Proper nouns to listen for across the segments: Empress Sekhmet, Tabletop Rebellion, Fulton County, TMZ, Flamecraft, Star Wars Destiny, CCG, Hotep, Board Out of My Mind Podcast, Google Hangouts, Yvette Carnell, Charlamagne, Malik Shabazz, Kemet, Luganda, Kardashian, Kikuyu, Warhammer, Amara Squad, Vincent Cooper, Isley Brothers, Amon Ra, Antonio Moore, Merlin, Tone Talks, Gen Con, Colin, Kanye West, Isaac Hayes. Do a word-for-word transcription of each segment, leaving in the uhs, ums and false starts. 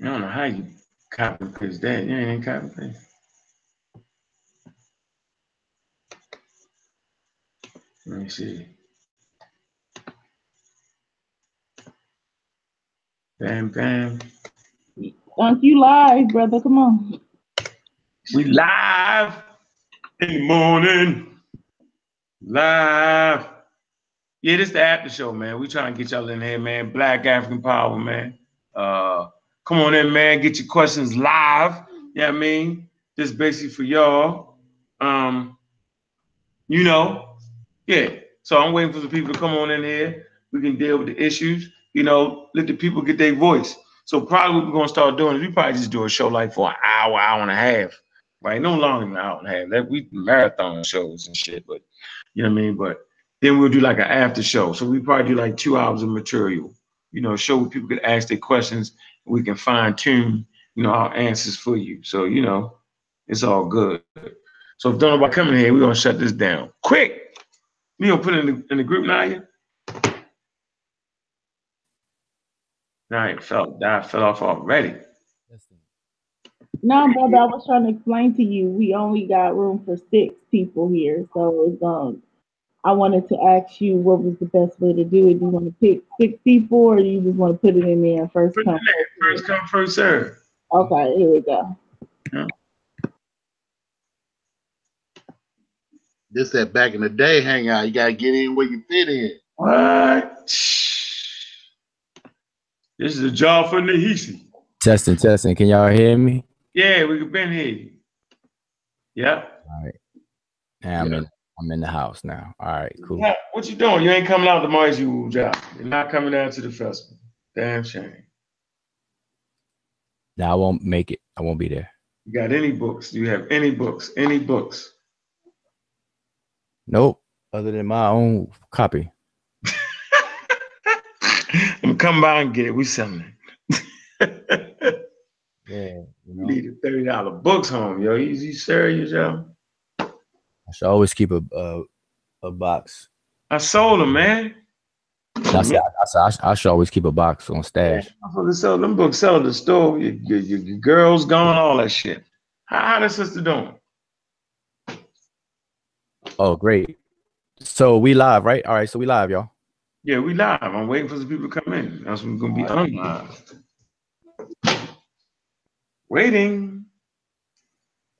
I don't know how you copy paste that. You ain't copy paste. Let me see. Bam, bam. Aren't you live, brother? Come on. We live in the morning. Live. Yeah, this is the after show, man. We trying to get y'all in here, man. Black African Power, man. Uh, come on in, man. Get your questions live. You know what I mean? This is basically for y'all. Um, you know. Yeah, so I'm waiting for the people to come on in here. We can deal with the issues, you know, let the people get their voice. So probably what we're gonna start doing is we probably just do a show like for an hour, hour and a half, right? No longer than an hour and a half. That we marathon shows and shit, but you know what I mean? But then we'll do like an after show. So we probably do like two hours of material, you know, a show where people can ask their questions. And we can fine tune, you know, our answers for you. So, you know, it's all good. So if don't know about coming here, we're gonna shut this down quick. We gonna put it in the, in the group, Naya. Naya fell, Naya fell off already. No, brother, I was trying to explain to you, we only got room for six people here. So it's, um, I wanted to ask you what was the best way to do it. Do you want to pick six people or do you just want to put it in there first put come? It in there. First come, first serve. Okay, here we go. Yeah. This that back in the day hangout. You gotta get in where you fit in. What? This is a job for Nahisi. Testing, testing. Can y'all hear me? Yeah, we can been hear you. Yep. All right. Now I'm, yeah. in, I'm in the house now. All right, cool. Yeah, what you doing? You ain't coming out tomorrow, you Wujau. You're not coming down to the festival. Damn shame. Now I won't make it. I won't be there. You got any books? Do you have any books? Any books? Nope, other than my own copy. I'm come by and get it. We selling it. Yeah, you know. Need a thirty dollar books home, yo. Easy serious, yo. I should always keep a a, a box. I sold them, man. I said, I, said, I, should, I should always keep a box on stash. I sell them books, sell the store. Your, your, your, your girls gone, all that shit. How, how the sister doing? Oh, great. So we live, right? All right, so we live, y'all. Yeah, we live. I'm waiting for some people to come in. That's when we're going to be unlive. Waiting.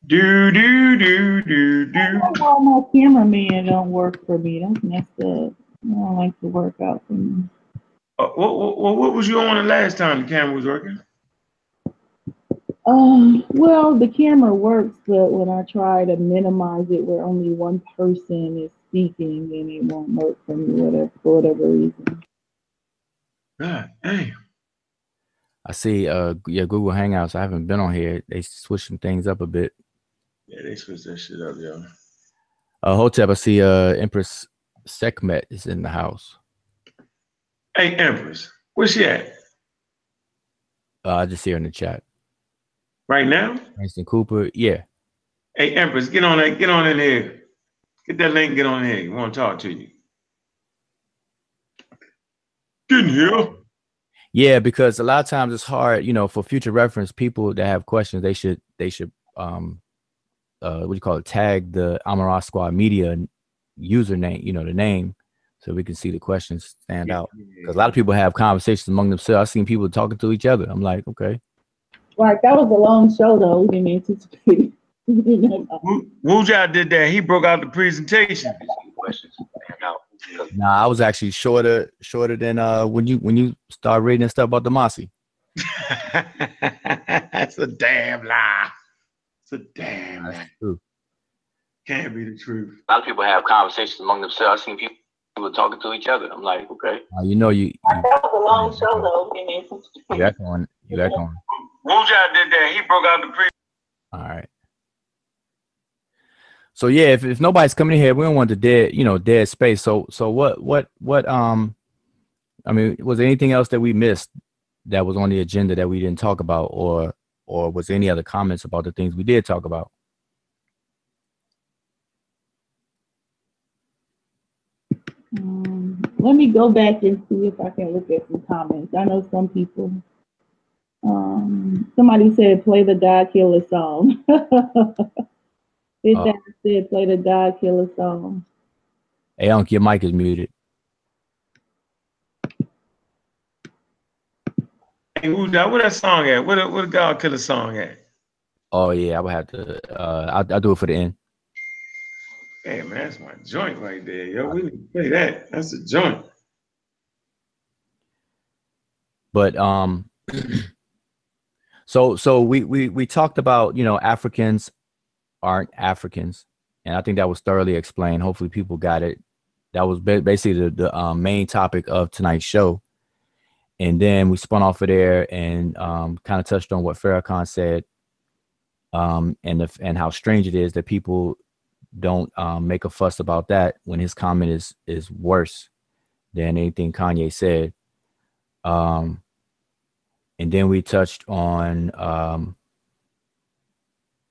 Do, do, do, do, do. I don't know why my cameraman don't work for me. That's messed up. I don't like to work out for me. Uh, what, what, what was you on the last time the camera was working? Um, well, the camera works, but when I try to minimize it where only one person is speaking, then it won't work for me whatever, for whatever reason. God damn. I see, uh, yeah, Google Hangouts. I haven't been on here. They switched some things up a bit. Yeah, they switched that shit up, yo. Uh, Hotep, I see, uh, Empress Sekhmet is in the house. Hey, Empress, where's she at? Uh, I just see her in the chat. Right now? Vincent Cooper, yeah. Hey, Empress, get on that, get on in here. Get that link, get on in here. We want to talk to you. Get in here. Yeah, because a lot of times it's hard, you know, for future reference, people that have questions, they should, they should, um, uh, what do you call it, tag the Amara Squad Media username, you know, the name, so we can see the questions stand yeah, out. Because a lot of people have conversations among themselves. I've seen people talking to each other. I'm like, okay. Like, that was a long show, though. We didn't anticipate. Wujau did that. He broke out the presentation. Nah, I was actually shorter, shorter than uh when you when you start reading that stuff about the Demasi. That's a damn lie. It's a damn lie. That's true. Can't be the truth. A lot of people have conversations among themselves. I've seen people, people talking to each other. I'm like, okay. Uh, you know, you. you that was a long show, though. We didn't anticipate. You act on it. You act on it. Wujau did that. He broke out the pre. All right. So yeah, if, if nobody's coming in here, we don't want the dead, you know, dead space. So so what what what um, I mean, was there anything else that we missed that was on the agenda that we didn't talk about, or or was there any other comments about the things we did talk about? Um, let me go back and see if I can look at some comments. I know some people. Uh, Um, somebody said, play the God Killer song. This uh, guy said, play the God Killer song. Hey, Unc, your mic is muted. Hey, who that? Where that song at? Where, where the God Killer song at? Oh, yeah, I would have to. Uh, I'll, I'll do it for the end. Hey, man, that's my joint right there. Yo, we need to play that. That's a joint. But um, so so we we we talked about, you know, Africans aren't Africans, and I think that was thoroughly explained. Hopefully, people got it. That was ba basically the the um, main topic of tonight's show, and then we spun off of there and um, kind of touched on what Farrakhan said, um, and the, and how strange it is that people don't um, make a fuss about that when his comment is is worse than anything Kanye said. Um, and then we touched on, um,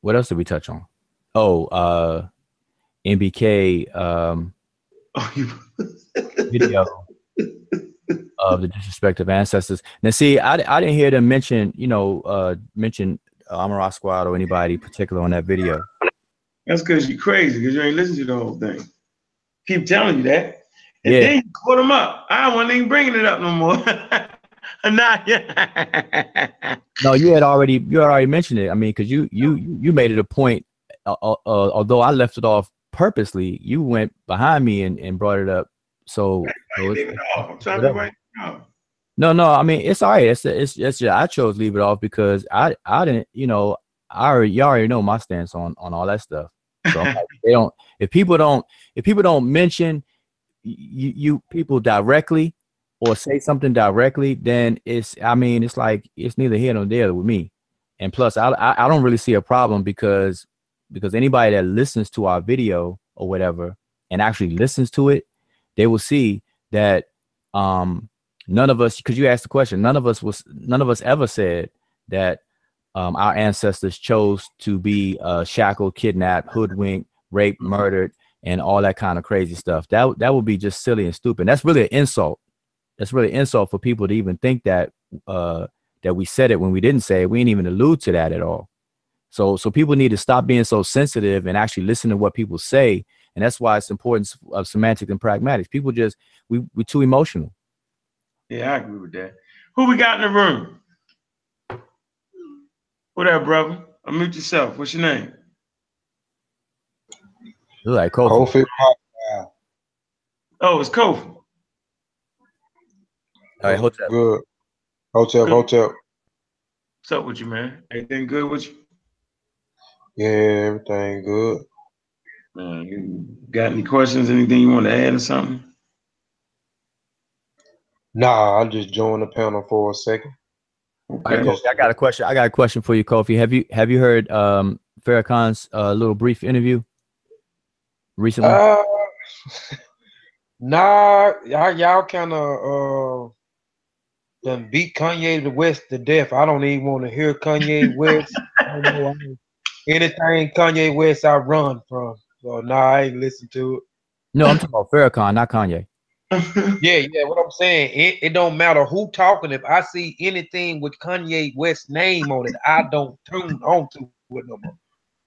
what else did we touch on? Oh, uh, M B K, um, video of the disrespect of ancestors. Now, see, I, I didn't hear them mention, you know, uh, mention Amara Squad or anybody particular on that video. That's because you're crazy, because you ain't listening to the whole thing. Keep telling you that. And yeah. Then you caught him up. I wasn't even bringing it up no more. Nah, yeah. No, you had already you had already mentioned it. I mean, because you you you made it a point. Uh, uh, although I left it off purposely, you went behind me and, and brought it up. So, so leave it off. I'm trying to wait. No, no. I mean, it's all right. It's it's it's just, I chose to leave it off because I I didn't. You know, I already, you already know my stance on on all that stuff. So like, they don't. If people don't. If people don't mention. You, you people directly or say something directly, then it's, I mean, it's like, it's neither here nor there with me. And plus I, I, I don't really see a problem because, because anybody that listens to our video or whatever, and actually listens to it, they will see that, um, none of us, cause you asked the question, none of us was, none of us ever said that, um, our ancestors chose to be, uh, shackled, kidnapped, hoodwinked, raped, murdered, and all that kind of crazy stuff. That that would be just silly and stupid. That's really an insult. That's really an insult for people to even think that uh, that we said it when we didn't say it. We didn't even allude to that at all. So so people need to stop being so sensitive and actually listen to what people say. And that's why it's important of semantics and pragmatics. People just, we, we're too emotional. Yeah, I agree with that. Who we got in the room? What up, brother? Unmute yourself. What's your name? Like Kofi. Kofi. Oh, it's Kofi. All right, hotel. Good. Hotel, good. Hotel. What's up with you, man? Everything good with you? Yeah, everything good. Man, you got any questions? Anything you want to add or something? Nah, I just joined the panel for a second. Okay. All right, Kofi, I got a question. I got a question for you, Kofi. Have you have you heard um, Farrakhan's uh, little brief interview? Recently? Uh, nah, y'all kind of uh, done beat Kanye West to death. I don't even want to hear Kanye West. I don't know, I mean, anything Kanye West I run from. So nah, I ain't listen to it. No, I'm talking about Farrakhan, not Kanye. Yeah, yeah, what I'm saying, it, it don't matter who talking. If I see anything with Kanye West's name on it, I don't tune on to it no more.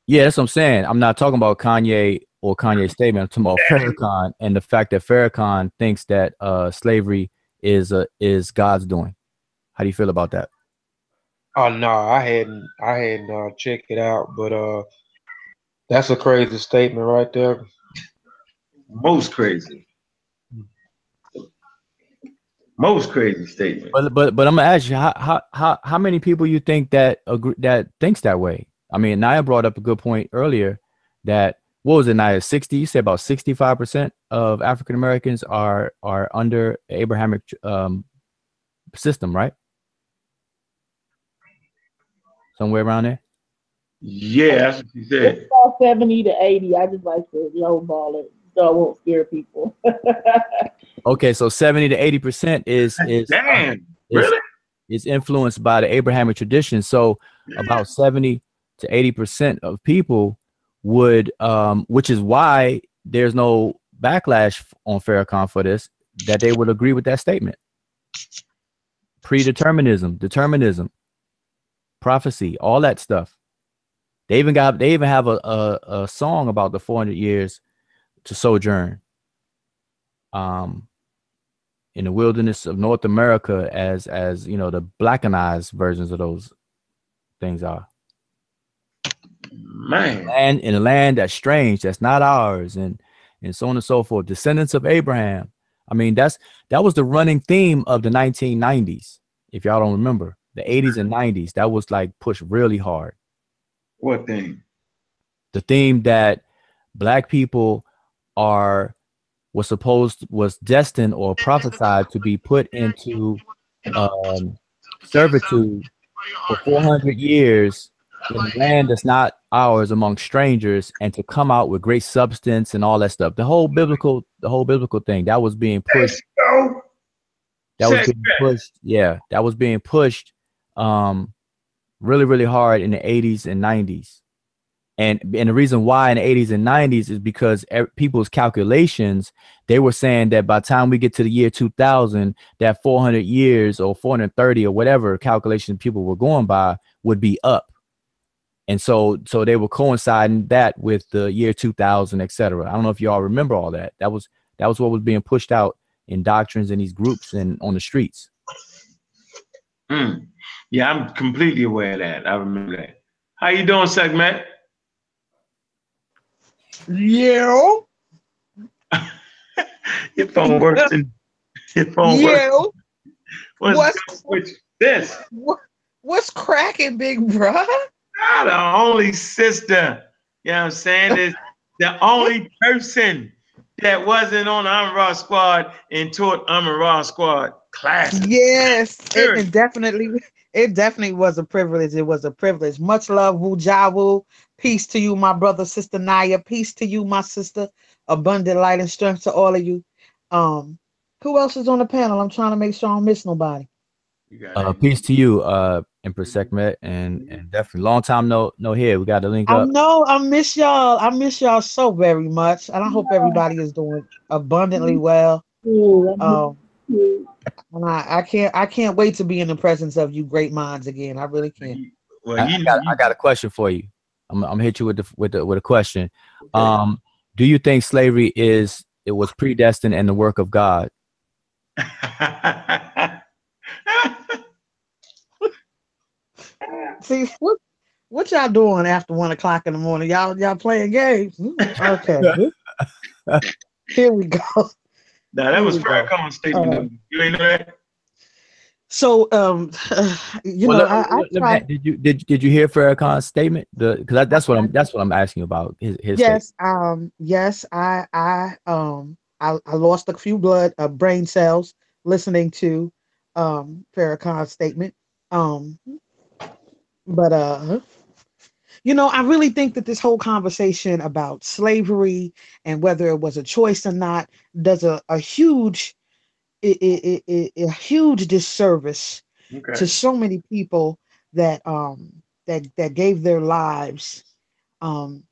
Yeah, that's what I'm saying. I'm not talking about Kanye or Kanye's statement. I'm talking about Farrakhan and the fact that Farrakhan thinks that uh, slavery is uh, is God's doing. How do you feel about that? Oh no, I hadn't. I hadn't uh, checked it out, but uh, that's a crazy statement right there. Most crazy. Most crazy statement. But but but I'm gonna ask you, how how how, how many people you think that agree, that thinks that way? I mean, Naya brought up a good point earlier that. What was it, Naya? sixty? You said about sixty-five percent of African Americans are are under Abrahamic um, system, right? Somewhere around there. Yeah, that's what she said. It's about seventy to eighty. I just like to lowball it, so I won't scare people. Okay, so seventy to eighty percent is is damn is, really is influenced by the Abrahamic tradition. So about seventy to eighty percent of people. Would um which is why there's no backlash on Farrakhan for this, that they would agree with that statement. Predeterminism, determinism. prophecy, all that stuff. They even got, they even have a, a, a song about the four hundred years to sojourn um, in the wilderness of North America, as, as you know, the blackenized versions of those things are. Man. And in a land that's strange, that's not ours, and, and so on and so forth. Descendants of Abraham. I mean, that's, that was the running theme of the nineteen nineties. If y'all don't remember, the eighties and nineties, that was like pushed really hard. What thing? The theme that black people are, was supposed, was destined or prophesied to be put into um, servitude for four hundred years in a land that's not ours, among strangers, and to come out with great substance and all that stuff. The whole biblical, the whole biblical thing that was being pushed. That was being pushed. Yeah, that was being pushed um, really, really hard in the eighties and nineties. And, and the reason why in the eighties and nineties is because people's calculations, they were saying that by the time we get to the year two thousand, that four hundred years or four hundred thirty or whatever calculation people were going by would be up. And so, so they were coinciding that with the year two thousand, et cetera. I don't know if y'all remember all that. That was, that was what was being pushed out in doctrines and these groups and on the streets. Mm. Yeah, I'm completely aware of that. I remember that. How you doing, Sekhmet? Yeah. Your phone works. And your phone yeah. works. What's, what's, what's this? What, what's cracking, big bruh? You're the only sister. You know what I'm saying? Is the only person that wasn't on Amara Squad and taught Amara Squad classes. Yes, Seriously. it definitely, it definitely was a privilege. It was a privilege. Much love, Wujau. Peace to you, my brother, sister Naya. Peace to you, my sister. Abundant light and strength to all of you. Um, who else is on the panel? I'm trying to make sure I don't miss nobody. Uh, peace to you, uh, Empress Sekhmet, and and definitely long time no no here. We got to link up. I know I miss y'all. I miss y'all so very much, and I hope everybody is doing abundantly well. Um, and I, I can't I can't wait to be in the presence of you great minds again. I really can't. Well, you, I, I, got, I got a question for you. I'm I'm gonna hit you with the, with the, with a question. Um, do you think slavery is it was predestined and the work of God? See what what y'all doing after one o'clock in the morning? Y'all y'all playing games? Okay, here we go. Now that was Farrakhan's statement. Uh, you ain't know that. So um, uh, you well, know, look, I, I look, tried, did you did did you hear Farrakhan's statement? The because that's what I'm that's what I'm asking about. His, his yes, statement. um, yes, I I um I, I lost a few blood uh, brain cells listening to um Farrakhan's statement. Um. But, uh, you know, I really think that this whole conversation about slavery and whether it was a choice or not does a, a huge, a, a, a, a huge disservice okay. to so many people that um, that that gave their lives um,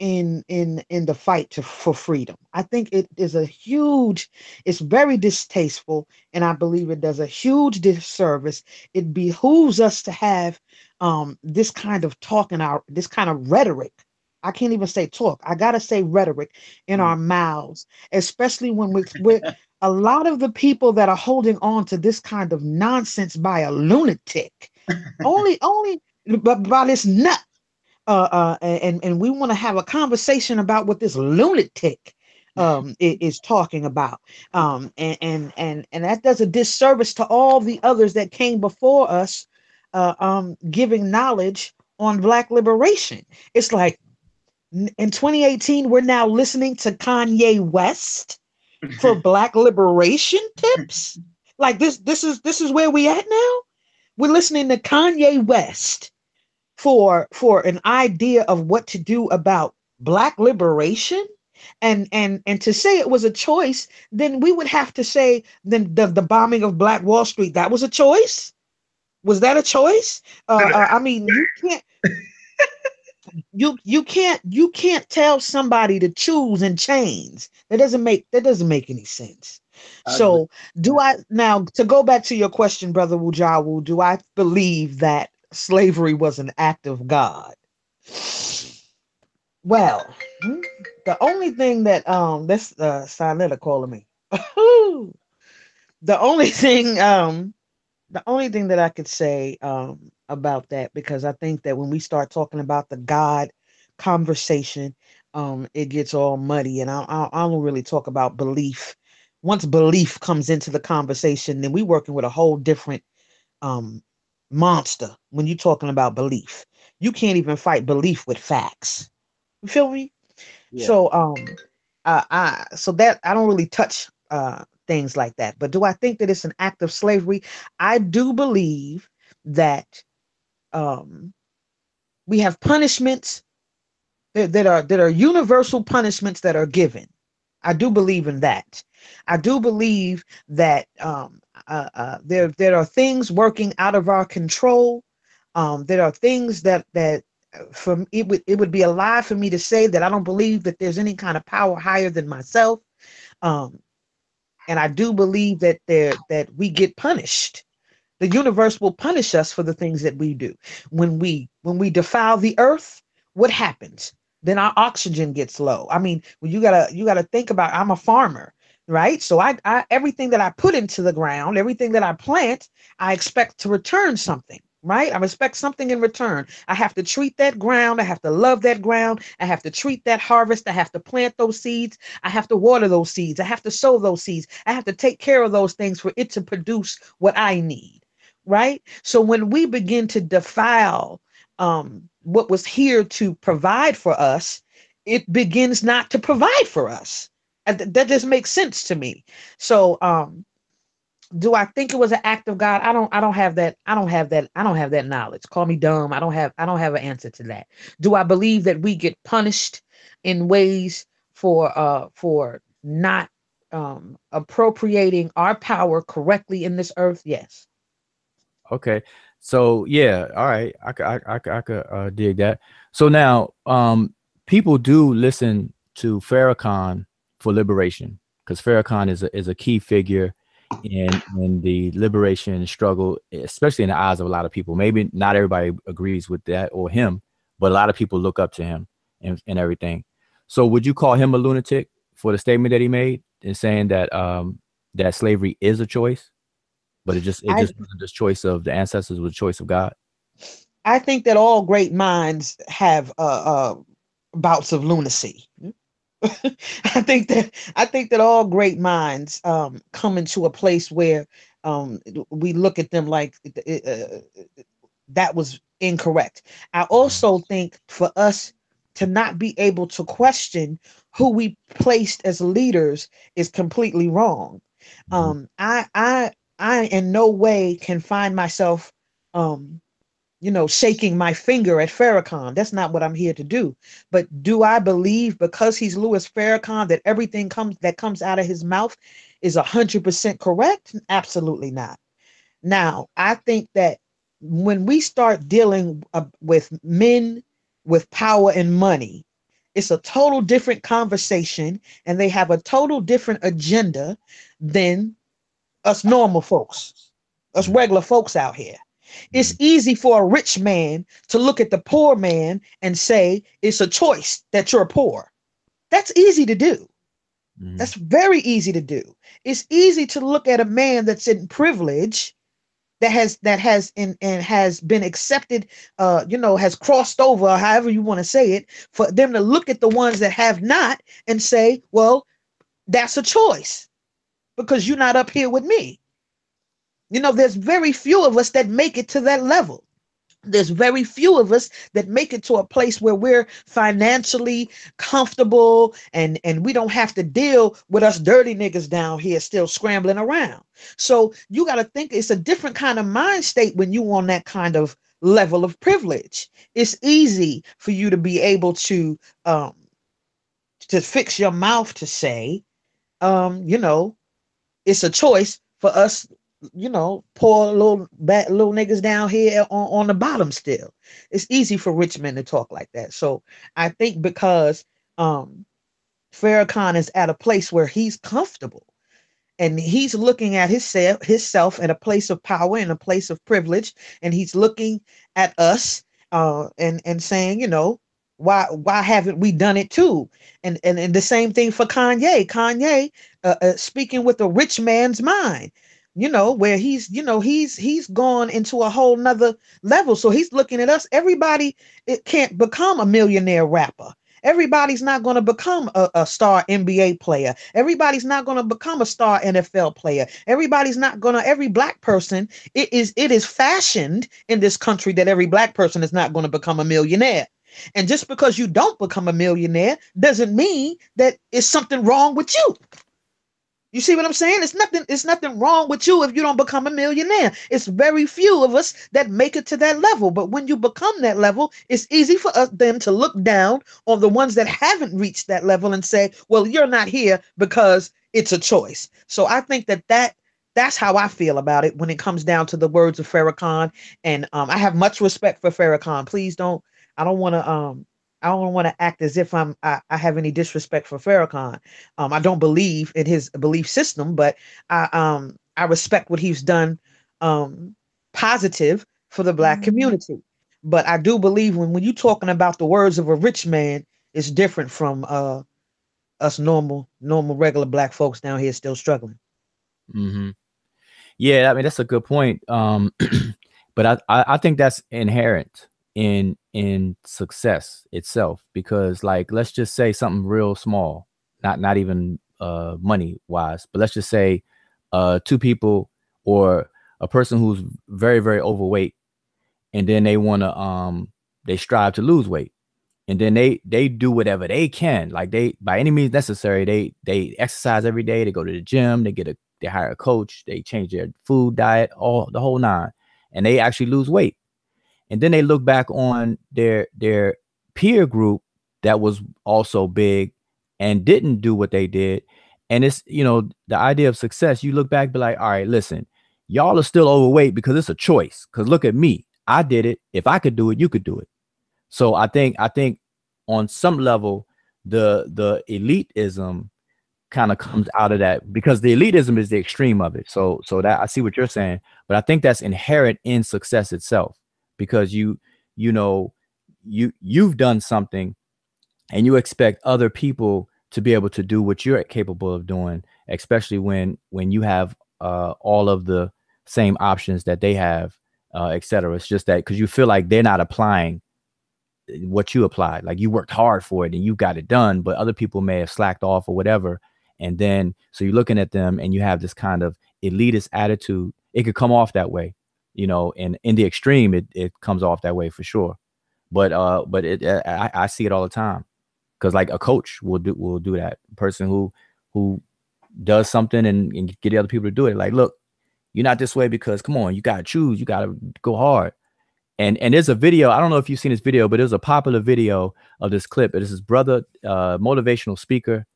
in in in the fight to, for freedom. I think it is a huge, it's very distasteful, and I believe it does a huge disservice. It behooves us to have Um, this kind of talk in our, this kind of rhetoric, I can't even say talk. I gotta say rhetoric in mm. our mouths, especially when we, we're a lot of the people that are holding on to this kind of nonsense by a lunatic, only, only, but by this nut. Uh, uh, and and we want to have a conversation about what this lunatic um is talking about, um, and and and and that does a disservice to all the others that came before us. Uh, um, giving knowledge on Black liberation. It's like in twenty eighteen, we're now listening to Kanye West for Black liberation tips. Like this, this is this is where we at now. We're listening to Kanye West for for an idea of what to do about Black liberation. And and and to say it was a choice, then we would have to say then the the bombing of Black Wall Street, that was a choice. Was that a choice? Uh, uh, I mean, you can't, you you can't, you can't tell somebody to choose in chains. That doesn't make that doesn't make any sense. I so, agree. do I now to go back to your question, brother Wujau? Do I believe that slavery was an act of God. Well, the only thing that um that's uh Siletta calling me. The only thing um the only thing that I could say um about that, because I think that when we start talking about the God conversation, um it gets all muddy, and I I, I don't really talk about belief. Once belief comes into the conversation, then we're working with a whole different um monster. When you're talking about belief, you can't even fight belief with facts. You feel me? Yeah. So um uh, I so that I don't really touch uh things like that. But do I think that it's an act of slavery? I do believe that um we have punishments that, that are that are universal punishments that are given. I do believe in that. I do believe that um uh, uh there there are things working out of our control. Um there are things that that from it would it would be a lie for me to say that I don't believe that there's any kind of power higher than myself. Um and I do believe that there that we get punished. The universe will punish us for the things that we do. When we when we defile the earth, what happens? Then our oxygen gets low. I mean, well, you gotta you gotta think about, I'm a farmer, right? So I, I everything that I put into the ground, everything that I plant, I expect to return something. Right? I respect something in return. I have to treat that ground. I have to love that ground. I have to treat that harvest. I have to plant those seeds. I have to water those seeds. I have to sow those seeds. I have to take care of those things for it to produce what I need. Right? So when we begin to defile um, what was here to provide for us, it begins not to provide for us. Th- that just makes sense to me. So, um, do I think it was an act of God? I don't, I don't have that. I don't have that. I don't have that knowledge. Call me dumb. I don't have, I don't have an answer to that. Do I believe that we get punished in ways for, uh, for not, um, appropriating our power correctly in this earth? Yes. Okay. So yeah. All right. I could, I, I, I could, uh, dig that. So now, um, people do listen to Farrakhan for liberation, because Farrakhan is a, is a key figure in in the liberation struggle, especially in the eyes of a lot of people. Maybe not everybody agrees with that or him, but a lot of people look up to him and, and everything. So would you call him a lunatic for the statement that he made in saying that um that slavery is a choice, but it just it I, just wasn't this choice of the ancestors, was a choice of God? I think that all great minds have uh, uh bouts of lunacy. I think that I think that all great minds um, come into a place where um, we look at them like uh, that was incorrect. I also think for us to not be able to question who we placed as leaders is completely wrong. Um, I I I in no way can find myself, um, you know, shaking my finger at Farrakhan. That's not what I'm here to do. But do I believe, because he's Louis Farrakhan, that everything comes that comes out of his mouth is one hundred percent correct? Absolutely not. Now, I think that when we start dealing uh, with men with power and money, it's a total different conversation, and they have a total different agenda than us normal folks, us regular folks out here. It's easy for a rich man to look at the poor man and say, it's a choice that you're poor. That's easy to do. Mm-hmm. That's very easy to do. It's easy to look at a man that's in privilege, that has that has in and has been accepted, uh, you know, has crossed over, however you want to say it, for them to look at the ones that have not and say, well, that's a choice because you're not up here with me. You know, there's very few of us that make it to that level. There's very few of us that make it to a place where we're financially comfortable and, and we don't have to deal with us dirty niggas down here still scrambling around. So you got to think it's a different kind of mind state when you on that kind of level of privilege. It's easy for you to be able to, um, to fix your mouth to say, um, you know, it's a choice for us, you know, poor little bad little niggas down here on, on the bottom still. It's easy for rich men to talk like that. So I think because um Farrakhan is at a place where he's comfortable And he's looking at his self, his self in a place of power, in a place of privilege. And he's looking at us uh, and, and saying, you know, why why haven't we done it too? And and, and the same thing for Kanye. Kanye uh, uh, speaking with a rich man's mind, you know, where he's, you know, he's he's gone into a whole nother level. So he's looking at us. Everybody it can't become a millionaire rapper. Everybody's not going to become a, a star N B A player. Everybody's not going to become a star N F L player. Everybody's not going to, every black person, it is it is fashioned in this country that every black person is not going to become a millionaire. And just because you don't become a millionaire doesn't mean that it's something wrong with you. You see what I'm saying? It's nothing, it's nothing wrong with you if you don't become a millionaire. It's very few of us that make it to that level. But when you become that level, it's easy for us them to look down on the ones that haven't reached that level and say, well, you're not here because it's a choice. So I think that that that's how I feel about it when it comes down to the words of Farrakhan. And um, I have much respect for Farrakhan. Please don't. I don't want to um. I don't want to act as if I'm, I, I have any disrespect for Farrakhan. Um, I don't believe in his belief system, but I, um, I respect what he's done um, positive for the black mm-hmm. community. But I do believe when, when you're talking about the words of a rich man, it's different from uh, us normal, normal, regular black folks down here still struggling. Mm-hmm. Yeah, I mean, that's a good point. Um, but I, I, I think that's inherent in in success itself, because like, let's just say something real small, not not even uh money wise, but let's just say uh two people or a person who's very very overweight, and then they want to um they strive to lose weight, and then they they do whatever they can, like they by any means necessary, they they exercise every day, they go to the gym, they get a they hire a coach, they change their food diet, all the whole nine, and they actually lose weight. And then they look back on their their peer group that was also big and didn't do what they did. And it's, you know, the idea of success, you look back, be like, all right, listen, y'all are still overweight because it's a choice. Because look at me, I did it. If I could do it, you could do it. So I think I think on some level, the the elitism kind of comes out of that, because the elitism is the extreme of it. So so that I see what you're saying, but I think that's inherent in success itself. Because you, you know, you, you've done something and you expect other people to be able to do what you're capable of doing, especially when, when you have uh, all of the same options that they have, uh, et cetera. It's just that because you feel like they're not applying what you applied, like you worked hard for it and you got it done, but other people may have slacked off or whatever. And then, so you're looking at them and you have this kind of elitist attitude. It could come off that way. You know, and in the extreme, it, it comes off that way for sure. But uh, but it, I, I see it all the time, because like a coach will do will do that. A person who who does something and, and get the other people to do it. Like, look, you're not this way because come on, you gotta choose, you gotta go hard. And and there's a video. I don't know if you've seen this video, but there's a popular video of this clip. It's his brother, uh, motivational speaker,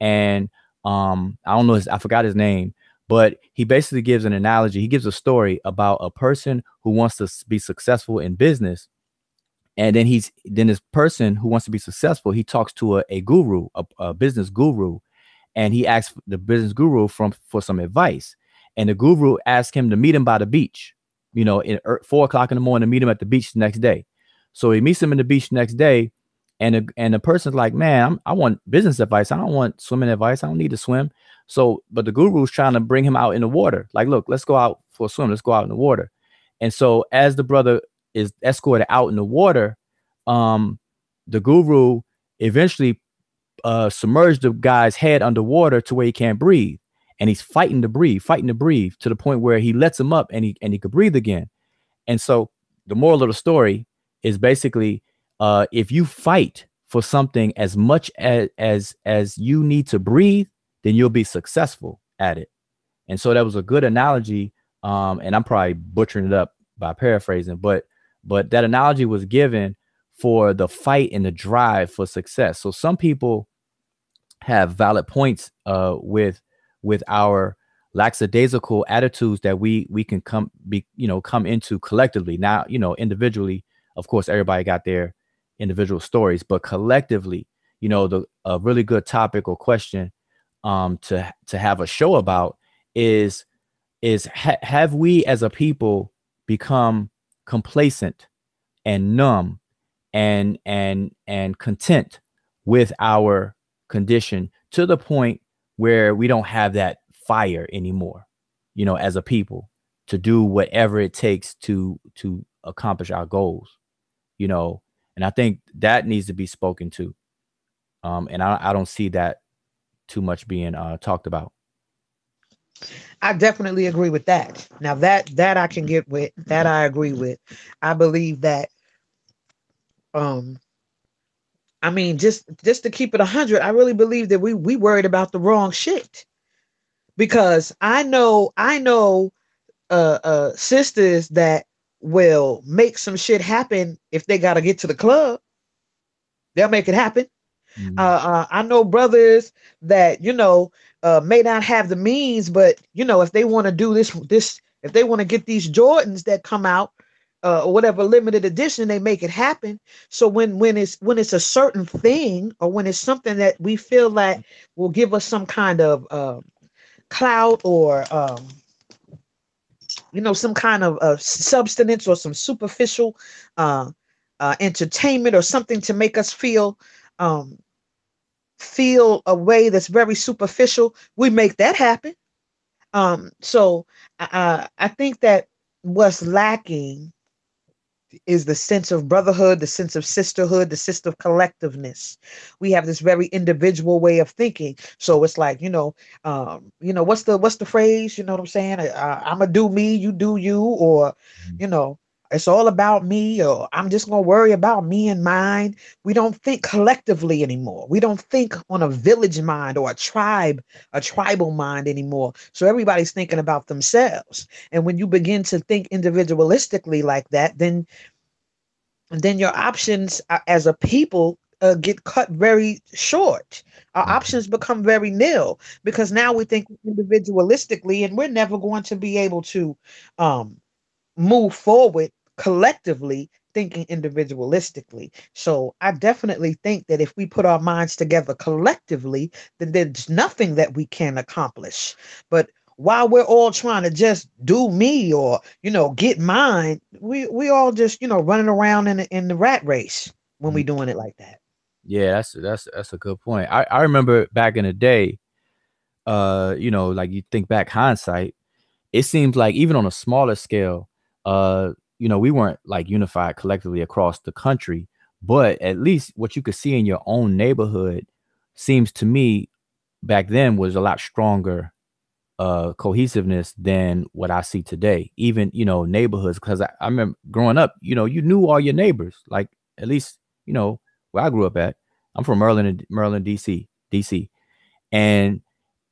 and um, I don't know, his, I forgot his name. But he basically gives an analogy. He gives a story about a person who wants to be successful in business. And then he's then this person who wants to be successful, he talks to a, a guru, a, a business guru. And he asks the business guru from, for some advice. And the guru asks him to meet him by the beach, you know, in four o'clock in the morning, to meet him at the beach the next day. So he meets him in the beach the next day. And, a, and the person's like, man, I'm, I want business advice. I don't want swimming advice. I don't need to swim. So, but the guru's trying to bring him out in the water. Like, look, let's go out for a swim. Let's go out in the water. And so as the brother is escorted out in the water, um, the guru eventually uh, submerged the guy's head underwater to where he can't breathe. And he's fighting to breathe, fighting to breathe to the point where he lets him up and he, and he could breathe again. And so the moral of the story is basically, Uh, if you fight for something as much as, as as you need to breathe, then you'll be successful at it. And so that was a good analogy. Um, and I'm probably butchering it up by paraphrasing, but but that analogy was given for the fight and the drive for success. So some people have valid points uh, with with our lackadaisical attitudes that we we can come be you know come into collectively. Now, you know, individually, of course, everybody got their individual stories, but collectively, you know, the a really good topic or question um to to have a show about is is ha have we as a people become complacent and numb and and and content with our condition to the point where we don't have that fire anymore, you know, as a people, to do whatever it takes to to accomplish our goals, you know. And I think that needs to be spoken to. Um, and I, I don't see that too much being uh, talked about. I definitely agree with that. Now that that I can get with, that I agree with. I believe that. Um, I mean, just just to keep it a hundred, I really believe that we we worried about the wrong shit, because I know I know uh, uh, sisters that will make some shit happen if they got to get to the club. They'll make it happen. Mm-hmm. uh, uh, I know brothers that, you know, uh, may not have the means, but, you know, if they want to do this, this, if they want to get these Jordans that come out, uh, or whatever limited edition, they make it happen. So when, when it's, when it's a certain thing, or when it's something that we feel like will give us some kind of, uh, clout, or, um, you know, some kind of uh, substance, or some superficial, uh, uh, entertainment, or something to make us feel, um, feel a way that's very superficial, we make that happen. Um, so I, I think that what's lacking is the sense of brotherhood, the sense of sisterhood, the sense of collectiveness. We have this very individual way of thinking. So it's like, you know, um, you know, what's the, what's the phrase, you know what I'm saying? I, I'm gonna do me, you do you, or, you know, it's all about me, or I'm just going to worry about me and mine. We don't think collectively anymore. We don't think on a village mind, or a tribe, a tribal mind anymore. So everybody's thinking about themselves. And when you begin to think individualistically like that, then, then your options as a people uh, get cut very short. Our options become very nil, because now we think individualistically, and we're never going to be able to um, move forward collectively thinking individualistically. So I definitely think that if we put our minds together collectively, then there's nothing that we can accomplish. But while we're all trying to just do me, or, you know, get mine, we we all just, you know, running around in the, in the rat race when we doing it like that. Yeah, that's that's that's a good point. I, I remember back in the day, uh, you know, like you think back hindsight, it seems like even on a smaller scale, uh, you know, we weren't like unified collectively across the country, but at least what you could see in your own neighborhood seems to me back then was a lot stronger, uh, cohesiveness than what I see today, even, you know, neighborhoods. Cause I, I remember growing up, you know, you knew all your neighbors, like at least, you know, where I grew up at. I'm from Merlin, Merlin, D C, D C, and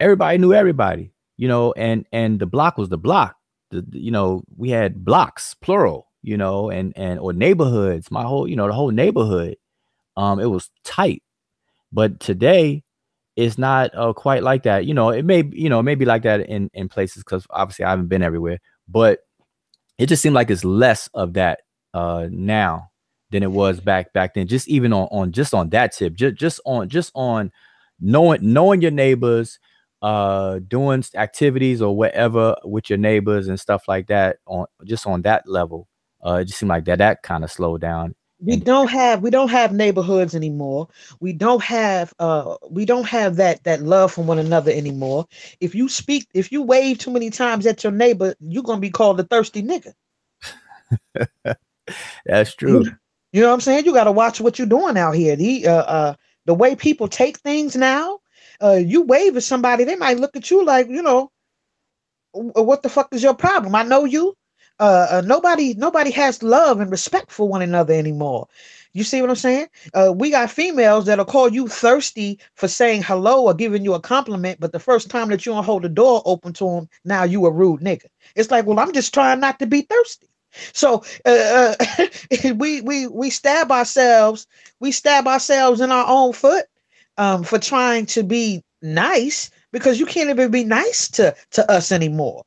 everybody knew everybody, you know, and, and the block was the block. The, you know, we had blocks, plural, you know, and, and, or neighborhoods, my whole, you know, the whole neighborhood, um, it was tight. But today it's not uh, quite like that. You know, it may, you know, maybe like that in, in places, cause obviously I haven't been everywhere, but it just seemed like it's less of that, uh, now than it was back, back then, just even on, on, just on that tip, just, just on, just on knowing, knowing your neighbors, uh doing activities or whatever with your neighbors and stuff like that, on just on that level. Uh it just seemed like that that kind of slowed down. We don't have we don't have neighborhoods anymore. We don't have uh we don't have that that love for one another anymore. If you speak if you wave too many times at your neighbor, you're gonna be called a thirsty nigga. That's true. You, you know what I'm saying? You gotta watch what you're doing out here. The uh uh the way people take things now. Uh, you wave at somebody, they might look at you like, you know, what the fuck is your problem? I know you. Uh, uh, nobody, nobody has love and respect for one another anymore. You see what I'm saying? Uh, we got females that'll call you thirsty for saying hello or giving you a compliment, but the first time that you don't hold the door open to them, now you a rude nigga. It's like, well, I'm just trying not to be thirsty. So uh, uh, we we we stab ourselves, we stab ourselves in our own foot. Um, for trying to be nice, because you can't even be nice to, to us anymore.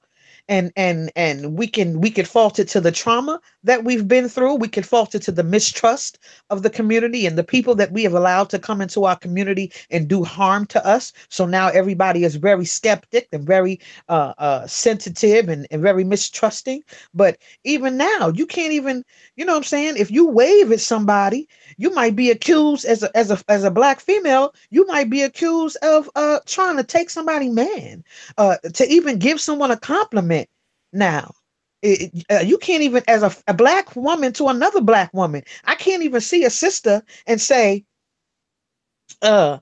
and and and we can we could fault it to the trauma that we've been through. We could fault it to the mistrust of the community and the people that we have allowed to come into our community and do harm to us. So now everybody is very skeptic and very uh, uh, sensitive and, and very mistrusting. But even now, you can't even, you know what I'm saying? If you wave at somebody, you might be accused as a, as a, as a black female, you might be accused of uh, trying to take somebody's man, uh, to even give someone a compliment now. It, uh, you can't even, as a, a black woman to another black woman, I can't even see a sister and say, uh,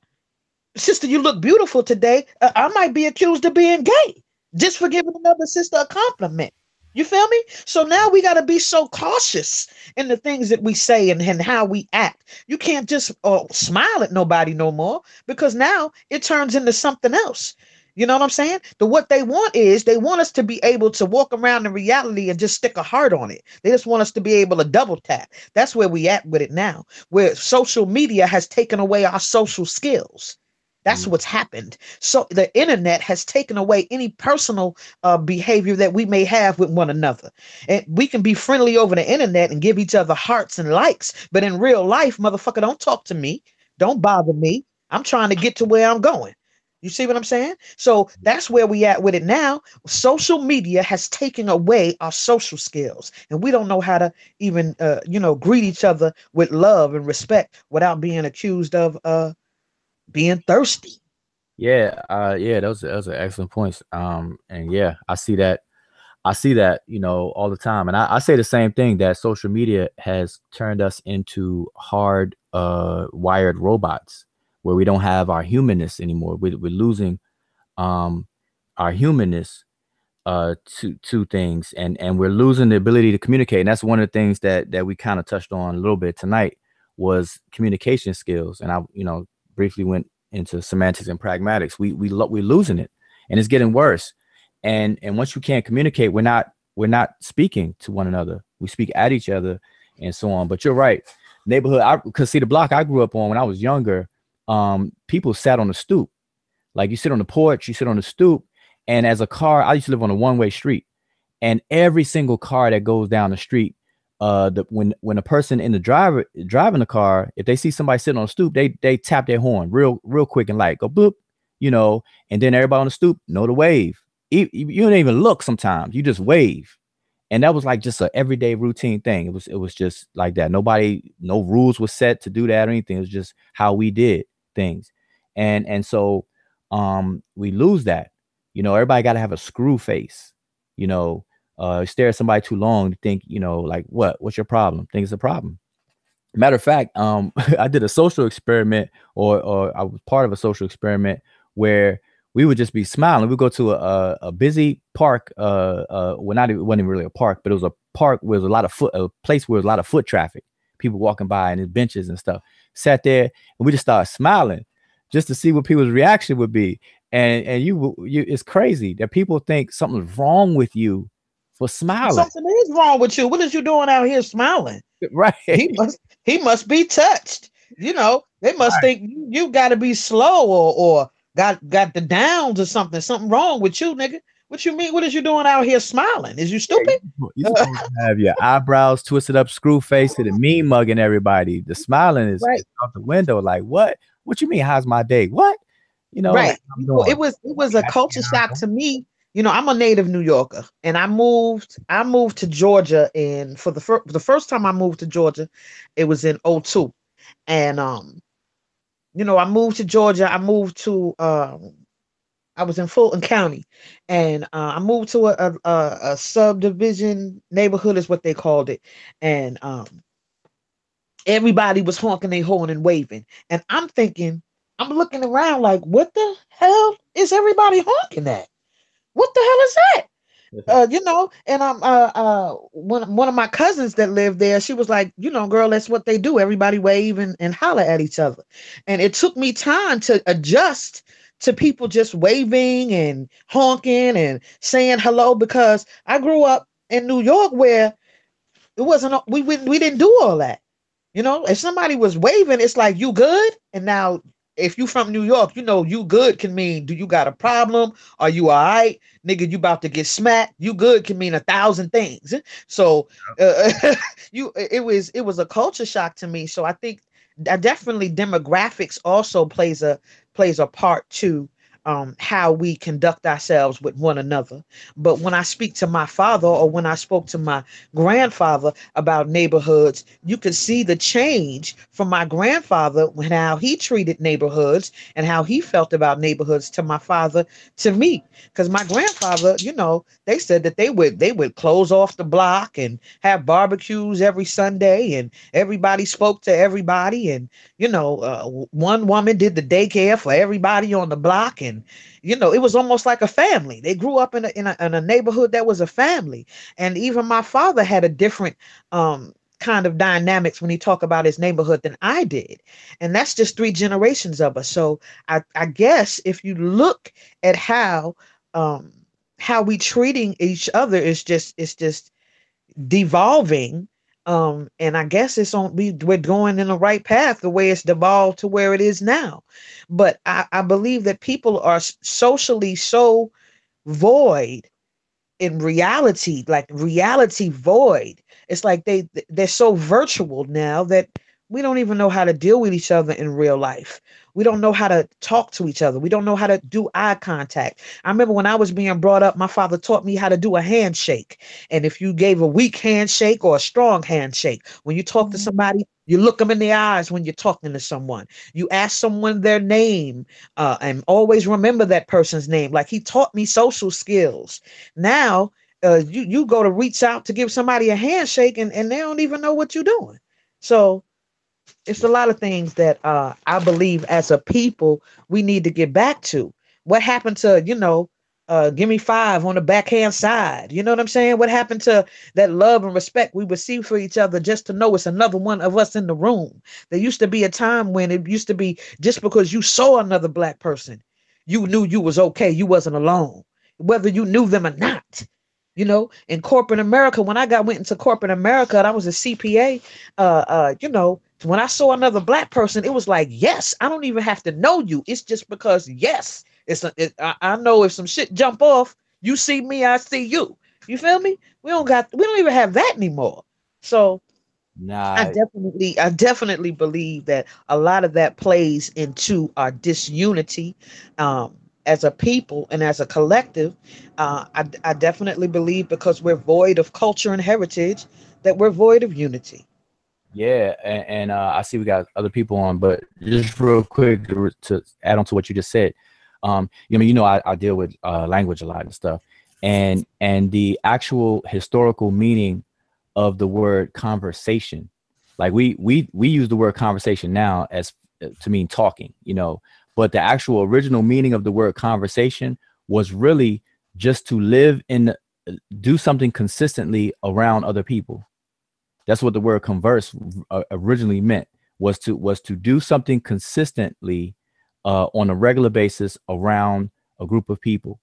sister, you look beautiful today. Uh, I might be accused of being gay just for giving another sister a compliment. You feel me? So now we got to be so cautious in the things that we say and, and how we act. You can't just oh, smile at nobody no more, because now it turns into something else. You know what I'm saying? The what they want is they want us to be able to walk around in reality and just stick a heart on it. They just want us to be able to double tap. That's where we at with it now, where social media has taken away our social skills. That's what's happened. So the internet has taken away any personal uh, behavior that we may have with one another. And we can be friendly over the internet and give each other hearts and likes. But in real life, motherfucker, don't talk to me. Don't bother me. I'm trying to get to where I'm going. You see what I'm saying? So that's where we at with it now. Social media has taken away our social skills, and we don't know how to even, uh, you know, greet each other with love and respect without being accused of uh, being thirsty. Yeah, uh, yeah, those are, those are excellent points. Um, and yeah, I see that. I see that, you know, all the time. And I, I say the same thing, that social media has turned us into hard, uh, wired robots, where we don't have our humanness anymore. We, we're losing um, our humanness uh, to to things, and and we're losing the ability to communicate. And that's one of the things that that we kind of touched on a little bit tonight, was communication skills. And I, you know, briefly went into semantics and pragmatics. We we lo- we're losing it, and it's getting worse. And and once you can't communicate, we're not we're not speaking to one another. We speak at each other, and so on. But you're right, neighborhood. I because see the block I grew up on when I was younger. Um, people sat on the stoop. Like, you sit on the porch, you sit on the stoop. And as a car, I used to live on a one-way street, and every single car that goes down the street, uh, the, when, when a person in the driver driving the car, if they see somebody sitting on the stoop, they, they tap their horn real, real quick and like go boop, you know, and then everybody on the stoop know to wave. E- you don't even look sometimes, you just wave. And that was like just an everyday routine thing. It was, it was just like that. Nobody, no rules were set to do that or anything. It was just how we did things. And and so um we lose that. You know, everybody got to have a screw face. You know, uh stare at somebody too long to think, you know, like, what what's your problem? Think it's a problem. Matter of fact, um I did a social experiment, or or I was part of a social experiment where we would just be smiling. We'd go to a a busy park, uh uh well, not even, it wasn't even really a park, but it was a park where there's a lot of foot a place where there's a lot of foot traffic, people walking by, and there's benches and stuff. Sat there, and we just started smiling just to see what people's reaction would be. And and you, you it's crazy that people think something's wrong with you for smiling. Something is wrong with you. What is you doing out here smiling? Right. He must he must be touched. You know, they must right. think you, you got to be slow or or got got the downs or something. Something wrong with you, nigga. What you mean? What is you doing out here smiling? Is you stupid? You supposed to have your eyebrows twisted up, screw face, to the mean mugging everybody. The smiling is right. out the window. Like, what? What you mean? How's my day? What? You know, right. Like, it was it was a culture shock to me. You know, I'm a native New Yorker, and I moved I moved to Georgia, and for the fir- the first time I moved to Georgia, it was in oh two. And um, you know, I moved to Georgia, I moved to um I was in Fulton County, and uh, I moved to a, a, a subdivision neighborhood is what they called it. And um, everybody was honking their horn and waving. And I'm thinking, I'm looking around like, what the hell is everybody honking at? What the hell is that? Uh, you know, and I'm uh, uh, one, one of my cousins that lived there, she was like, you know, girl, that's what they do. Everybody wave and, and holler at each other. And it took me time to adjust to people just waving and honking and saying hello, because I grew up in New York where it wasn't, we we, we didn't do all that. You know, if somebody was waving, it's like, you good? And now If you from New York, you know you good can mean do you got a problem? Are you all right? Nigga, you about to get smacked. You good can mean a thousand things. So uh, you it was it was a culture shock to me. So I think that definitely demographics also plays a plays a part to um, how we conduct ourselves with one another. But when I speak to my father or when I spoke to my grandfather about neighborhoods, you could see the change from my grandfather when how he treated neighborhoods and how he felt about neighborhoods to my father, to me. Because my grandfather, you know, they said that they would, they would close off the block and have barbecues every Sunday and everybody spoke to everybody. And, you know, uh, one woman did the daycare for everybody on the block. And, you know, it was almost like a family. They grew up in a, in a, in a neighborhood that was a family. And even my father had a different um, kind of dynamics when he talked about his neighborhood than I did. And that's just three generations of us. So I, I guess if you look at how um, how we treating each other is just it's just devolving. Um, and I guess it's on, we, we're going in the right path, the way it's devolved to where it is now. But I, I believe that people are socially so void in reality, like reality void. It's like they, they're so virtual now that we don't even know how to deal with each other in real life. We don't know how to talk to each other. We don't know how to do eye contact. I remember when I was being brought up, my father taught me how to do a handshake. And if you gave a weak handshake or a strong handshake, when you talk to somebody, you look them in the eyes when you're talking to someone. You ask someone their name uh, and always remember that person's name. Like he taught me social skills. Now uh, you, you go to reach out to give somebody a handshake and, and they don't even know what you're doing. So it's a lot of things that uh, I believe as a people, we need to get back to. What happened to, you know, uh, give me five on the backhand side. You know what I'm saying? What happened to that love and respect we receive for each other just to know it's another one of us in the room? There used to be a time when it used to be just because you saw another black person, you knew you was okay. You wasn't alone, whether you knew them or not. You know, in corporate America, when I got went into corporate America and I was a C P A, uh, uh, you know, when I saw another black person, it was like, yes, I don't even have to know you. It's just because, yes, it's a, it, I, I know if some shit jump off, you see me, I see you. You feel me? We don't got we don't even have that anymore. So nah. I definitely I definitely believe that a lot of that plays into our disunity. Um as a people and as a collective, uh, I, I definitely believe because we're void of culture and heritage that we're void of unity. Yeah. And, and uh, I see we got other people on, but just real quick to, to add on to what you just said. Um, you know, you know, I, I deal with uh, language a lot and stuff and, and the actual historical meaning of the word conversation. Like we, we, we use the word conversation now as to mean talking, you know, but the actual original meaning of the word conversation was really just to live in, do something consistently around other people. That's what the word converse originally meant, was to was to do something consistently uh, on a regular basis around a group of people.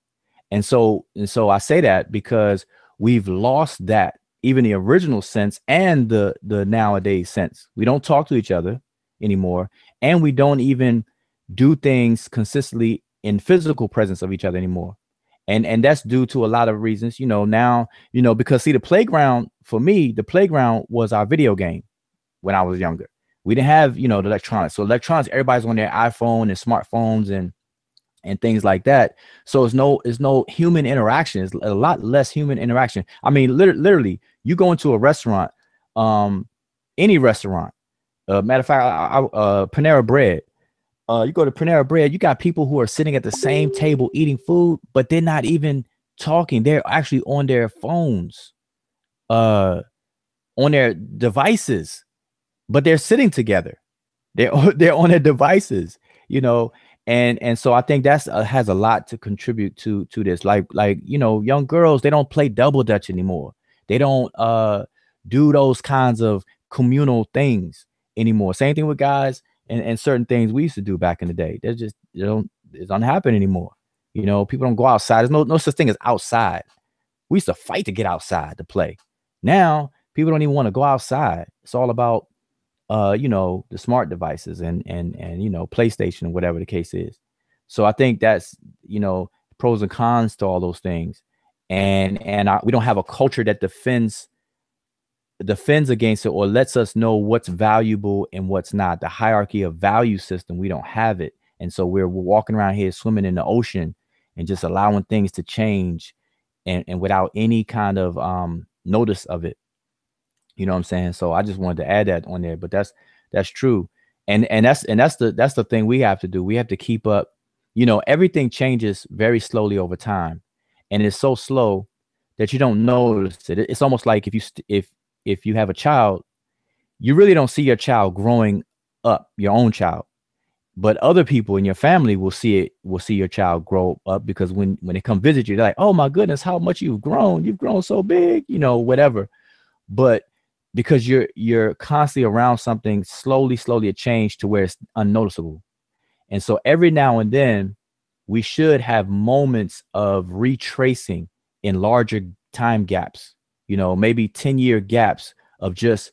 And so and so I say that because we've lost that, even the original sense and the the nowadays sense. We don't talk to each other anymore, and we don't even do things consistently in physical presence of each other anymore. And and that's due to a lot of reasons, you know, now, you know, because see the playground for me, the playground was our video game when I was younger. We didn't have, you know, the electronics. So electronics, everybody's on their iPhone and smartphones and and things like that. So it's no, it's no human interaction. It's a lot less human interaction. I mean, literally, literally you go into a restaurant, um, any restaurant, uh, matter of fact, I, I, uh, Panera Bread, Uh, you go to Panera Bread, you got people who are sitting at the same table eating food, but they're not even talking. They're actually on their phones, uh, on their devices, but they're sitting together. They're, they're on their devices, you know? And, and so I think that's, uh, has a lot to contribute to, to this. Like, like, you know, young girls, they don't play double dutch anymore. They don't, uh, do those kinds of communal things anymore. Same thing with guys. And, and certain things we used to do back in the day, they're just, you know, it don't happen anymore. You know, people don't go outside. There's no, no such thing as outside. We used to fight to get outside to play. Now people don't even want to go outside. It's all about uh, you know, the smart devices and, and, and, you know, PlayStation, whatever the case is. So I think that's, you know, pros and cons to all those things. And, and I, we don't have a culture that defends, defends against it or lets us know what's valuable and what's not. The hierarchy of value system, we don't have it. And so we're, we're walking around here swimming in the ocean and just allowing things to change and, and without any kind of um, notice of it. You know what I'm saying? So I just wanted to add that on there, but that's, that's true. And, and that's, and that's the, that's the thing we have to do. We have to keep up, you know, everything changes very slowly over time. And it's so slow that you don't notice it. It's almost like if you, st if, if you have a child, you really don't see your child growing up, your own child. But other people in your family will see it, will see your child grow up, because when, when they come visit you, they're like, oh my goodness, how much you've grown. You've grown so big, you know, whatever. But because you're, you're constantly around something, slowly, slowly it changed to where it's unnoticeable. And so every now and then we should have moments of retracing in larger time gaps, you know, maybe ten year gaps of just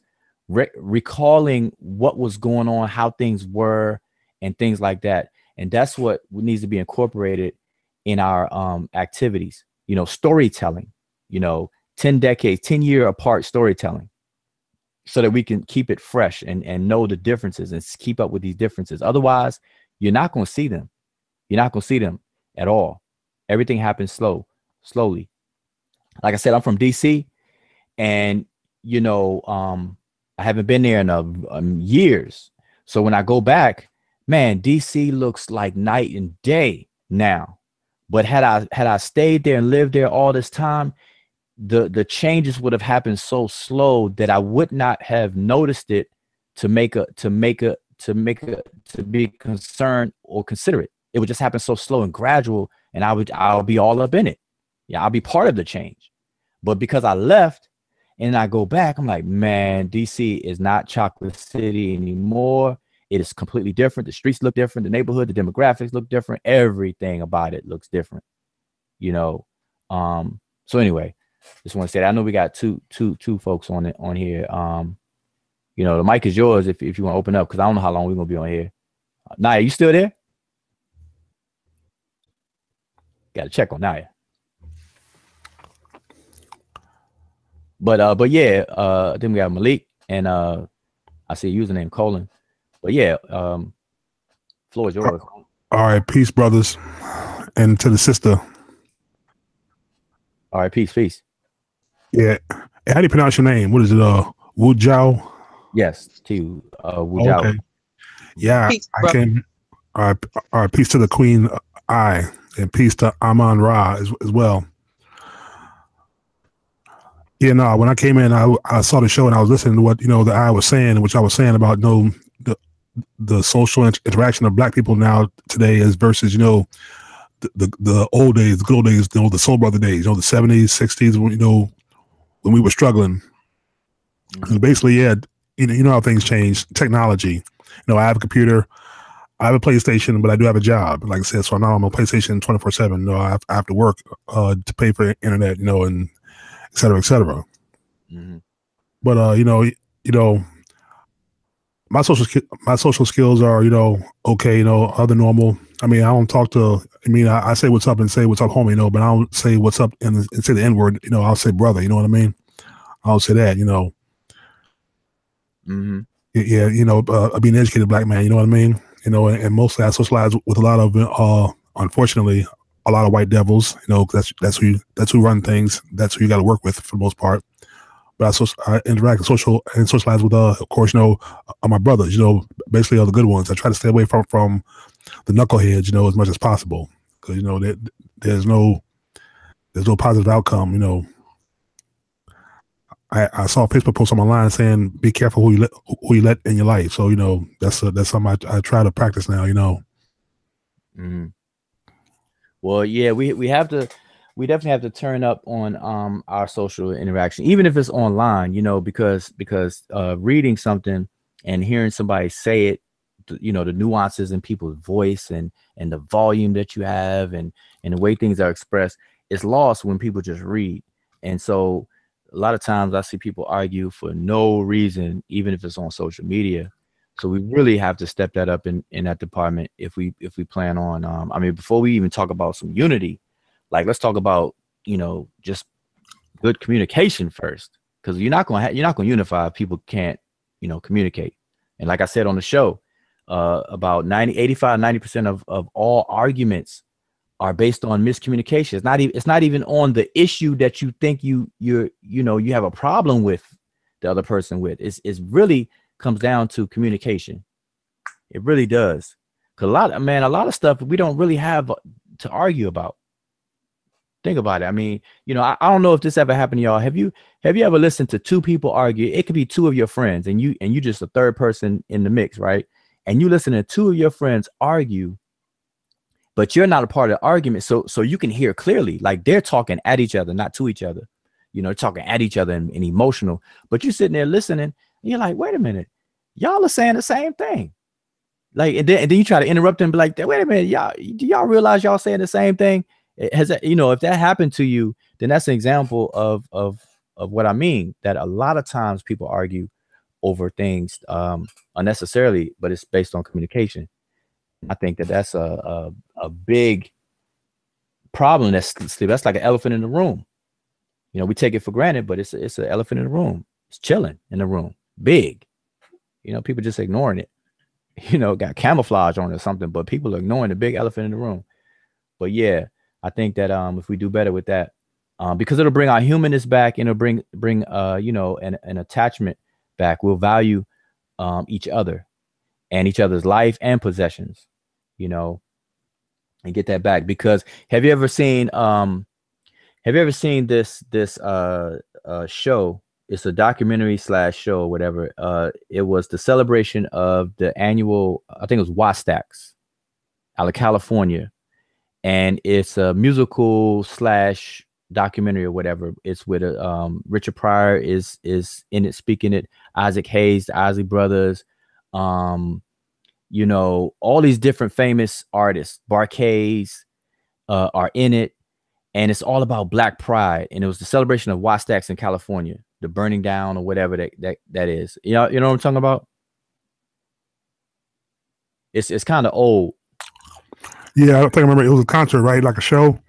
re recalling what was going on, how things were, and things like that. And that's what needs to be incorporated in our um, activities, you know, storytelling, you know, ten decades, ten year apart storytelling, so that we can keep it fresh and, and know the differences and keep up with these differences. Otherwise, you're not going to see them. You're not going to see them at all. Everything happens slow, slowly. Like I said, I'm from D C, and, you know, um, I haven't been there in a, um, years. So when I go back, man, D C looks like night and day now. But had I had I stayed there and lived there all this time, the the changes would have happened so slow that I would not have noticed it to make a to make a to make a to be concerned or consider it. It would just happen so slow and gradual, and I would I'll be all up in it. Yeah, I'll be part of the change. But because I left and I go back, I'm like, man, D C is not Chocolate City anymore. It is completely different. The streets look different. The neighborhood, the demographics look different. Everything about it looks different, you know? Um, so anyway, just want to say that. I know we got two, two, two folks on it on here. Um, you know, the mic is yours if, if you want to open up, because I don't know how long we're going to be on here. Uh, Naya, you still there? Got to check on Naya. But, uh, but yeah, uh, then we got Malik, and uh, I see a username, Colin. But yeah, um, floor is yours. All right, peace, brothers, and to the sister. All right, peace, peace. Yeah, how do you pronounce your name? What is it? Uh, Wujau. Yes, to uh, Wujau. Okay. Yeah, peace, I came. All right, all right, peace to the Queen I, and peace to Amon Ra as, as well. Yeah, no, when I came in, I I saw the show and I was listening to what you know the I was saying, which I was saying about no. The, the social inter interaction of black people now today is versus, you know, the, the, the old days, the good old days, you know, the soul brother days, you know, the seventies, sixties, when, you know, when we were struggling. Mm-hmm. And basically, yeah, you know, you know how things change. Technology. You know, I have a computer, I have a PlayStation, but I do have a job. Like I said, so now I'm on PlayStation twenty-four seven. You know, I have, I have to work uh, to pay for internet, you know, and et cetera, et cetera. Mm-hmm. But, uh, you know, you, you know, My social my social skills are, you know, okay, you know, other normal. I mean, I don't talk to, I mean, I, I say what's up and say what's up, homie, you know, but I don't say what's up and, and say the N word, you know, I'll say brother, you know what I mean? I'll say that, you know. Mm-hmm. Yeah, you know, uh, being an educated black man, you know what I mean? You know, and, and mostly I socialize with a lot of, uh, unfortunately, a lot of white devils, you know, that's, that's, who, you, that's who run things. That's who you got to work with for the most part. But I, so, I interact and social and socialize with, uh, of course, you know, uh, my brothers, you know, basically all the good ones. I try to stay away from from the knuckleheads, you know, as much as possible, because you know there, there's no there's no positive outcome. You know, I I saw a Facebook post on my line saying, "Be careful who you let who you let in your life." So you know, that's a, that's something I, I try to practice now. You know. Mm-hmm. Well, yeah, we we have to. We definitely have to turn up on um, our social interaction, even if it's online, you know, because because uh, reading something and hearing somebody say it, you know, the nuances in people's voice and and the volume that you have and and the way things are expressed, it's lost when people just read. And so a lot of times I see people argue for no reason, even if it's on social media. So we really have to step that up in, in that department if we if we plan on. Um, I mean, before we even talk about some unity, like let's talk about, you know, just good communication first, because you're not going to you're not going to unify if people can't, you know, communicate. And like I said on the show, uh, about ninety, eighty-five, ninety percent of, of all arguments are based on miscommunication. It's not even it's not even on the issue that you think you you're you know you have a problem with the other person with. It's it's really comes down to communication. It really does. 'Cause a lot of, man, a lot of stuff we don't really have to argue about. Think about it. I mean, you know, I, I don't know if this ever happened to y'all. Have you have you ever listened to two people argue? It could be two of your friends, and you and you just a third person in the mix, right? And you listen to two of your friends argue, but you're not a part of the argument. So so you can hear clearly, like they're talking at each other, not to each other. You know, talking at each other and, and emotional. But you're sitting there listening, and you're like, wait a minute, y'all are saying the same thing. Like, and then, and then you try to interrupt them and be like, wait a minute, y'all, do y'all realize y'all saying the same thing? It has, you know, if that happened to you, then that's an example of of of what I mean, that a lot of times people argue over things um, unnecessarily, but it's based on communication. I think that that's a a, a big problem. That's that's like an elephant in the room. You know, we take it for granted, but it's a, it's an elephant in the room. It's chilling in the room, big. You know, people just ignoring it. You know, got camouflage on it or something, but people are ignoring the big elephant in the room. But yeah, I think that um, if we do better with that, um, because it'll bring our humanness back, and it'll bring bring uh, you know, an an attachment back. We'll value um, each other and each other's life and possessions, you know, and get that back. Because have you ever seen um, have you ever seen this this uh, uh, show? It's a documentary slash show or whatever. Uh, it was the celebration of the annual, I think it was Wattstax, out of California. And it's a musical slash documentary or whatever. It's with a, um, Richard Pryor is is in it, speaking it. Isaac Hayes, the Isley Brothers, um, you know, all these different famous artists, Barkays, uh, are in it, and it's all about Black pride. And it was the celebration of Wattstax in California, the burning down or whatever that that that is. You know, you know what I'm talking about? It's it's kind of old. Yeah, I don't think I remember. It was a concert, right? Like a show.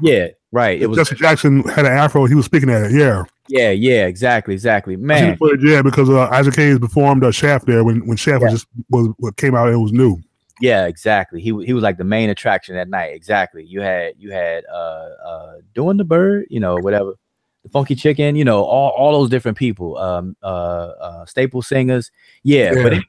Yeah, right. It was. Jesse Jackson had an afro. He was speaking at it. Yeah. Yeah, yeah, exactly, exactly. Man. Footage, yeah, because uh, Isaac Hayes performed uh, Shaft there when when Shaft yeah. was just was what came out. It was new. Yeah, exactly. He he was like the main attraction that night. Exactly. You had you had uh uh doing the bird, you know, whatever, the Funky Chicken, you know, all all those different people, um uh, uh staple singers. Yeah, yeah. But anyway.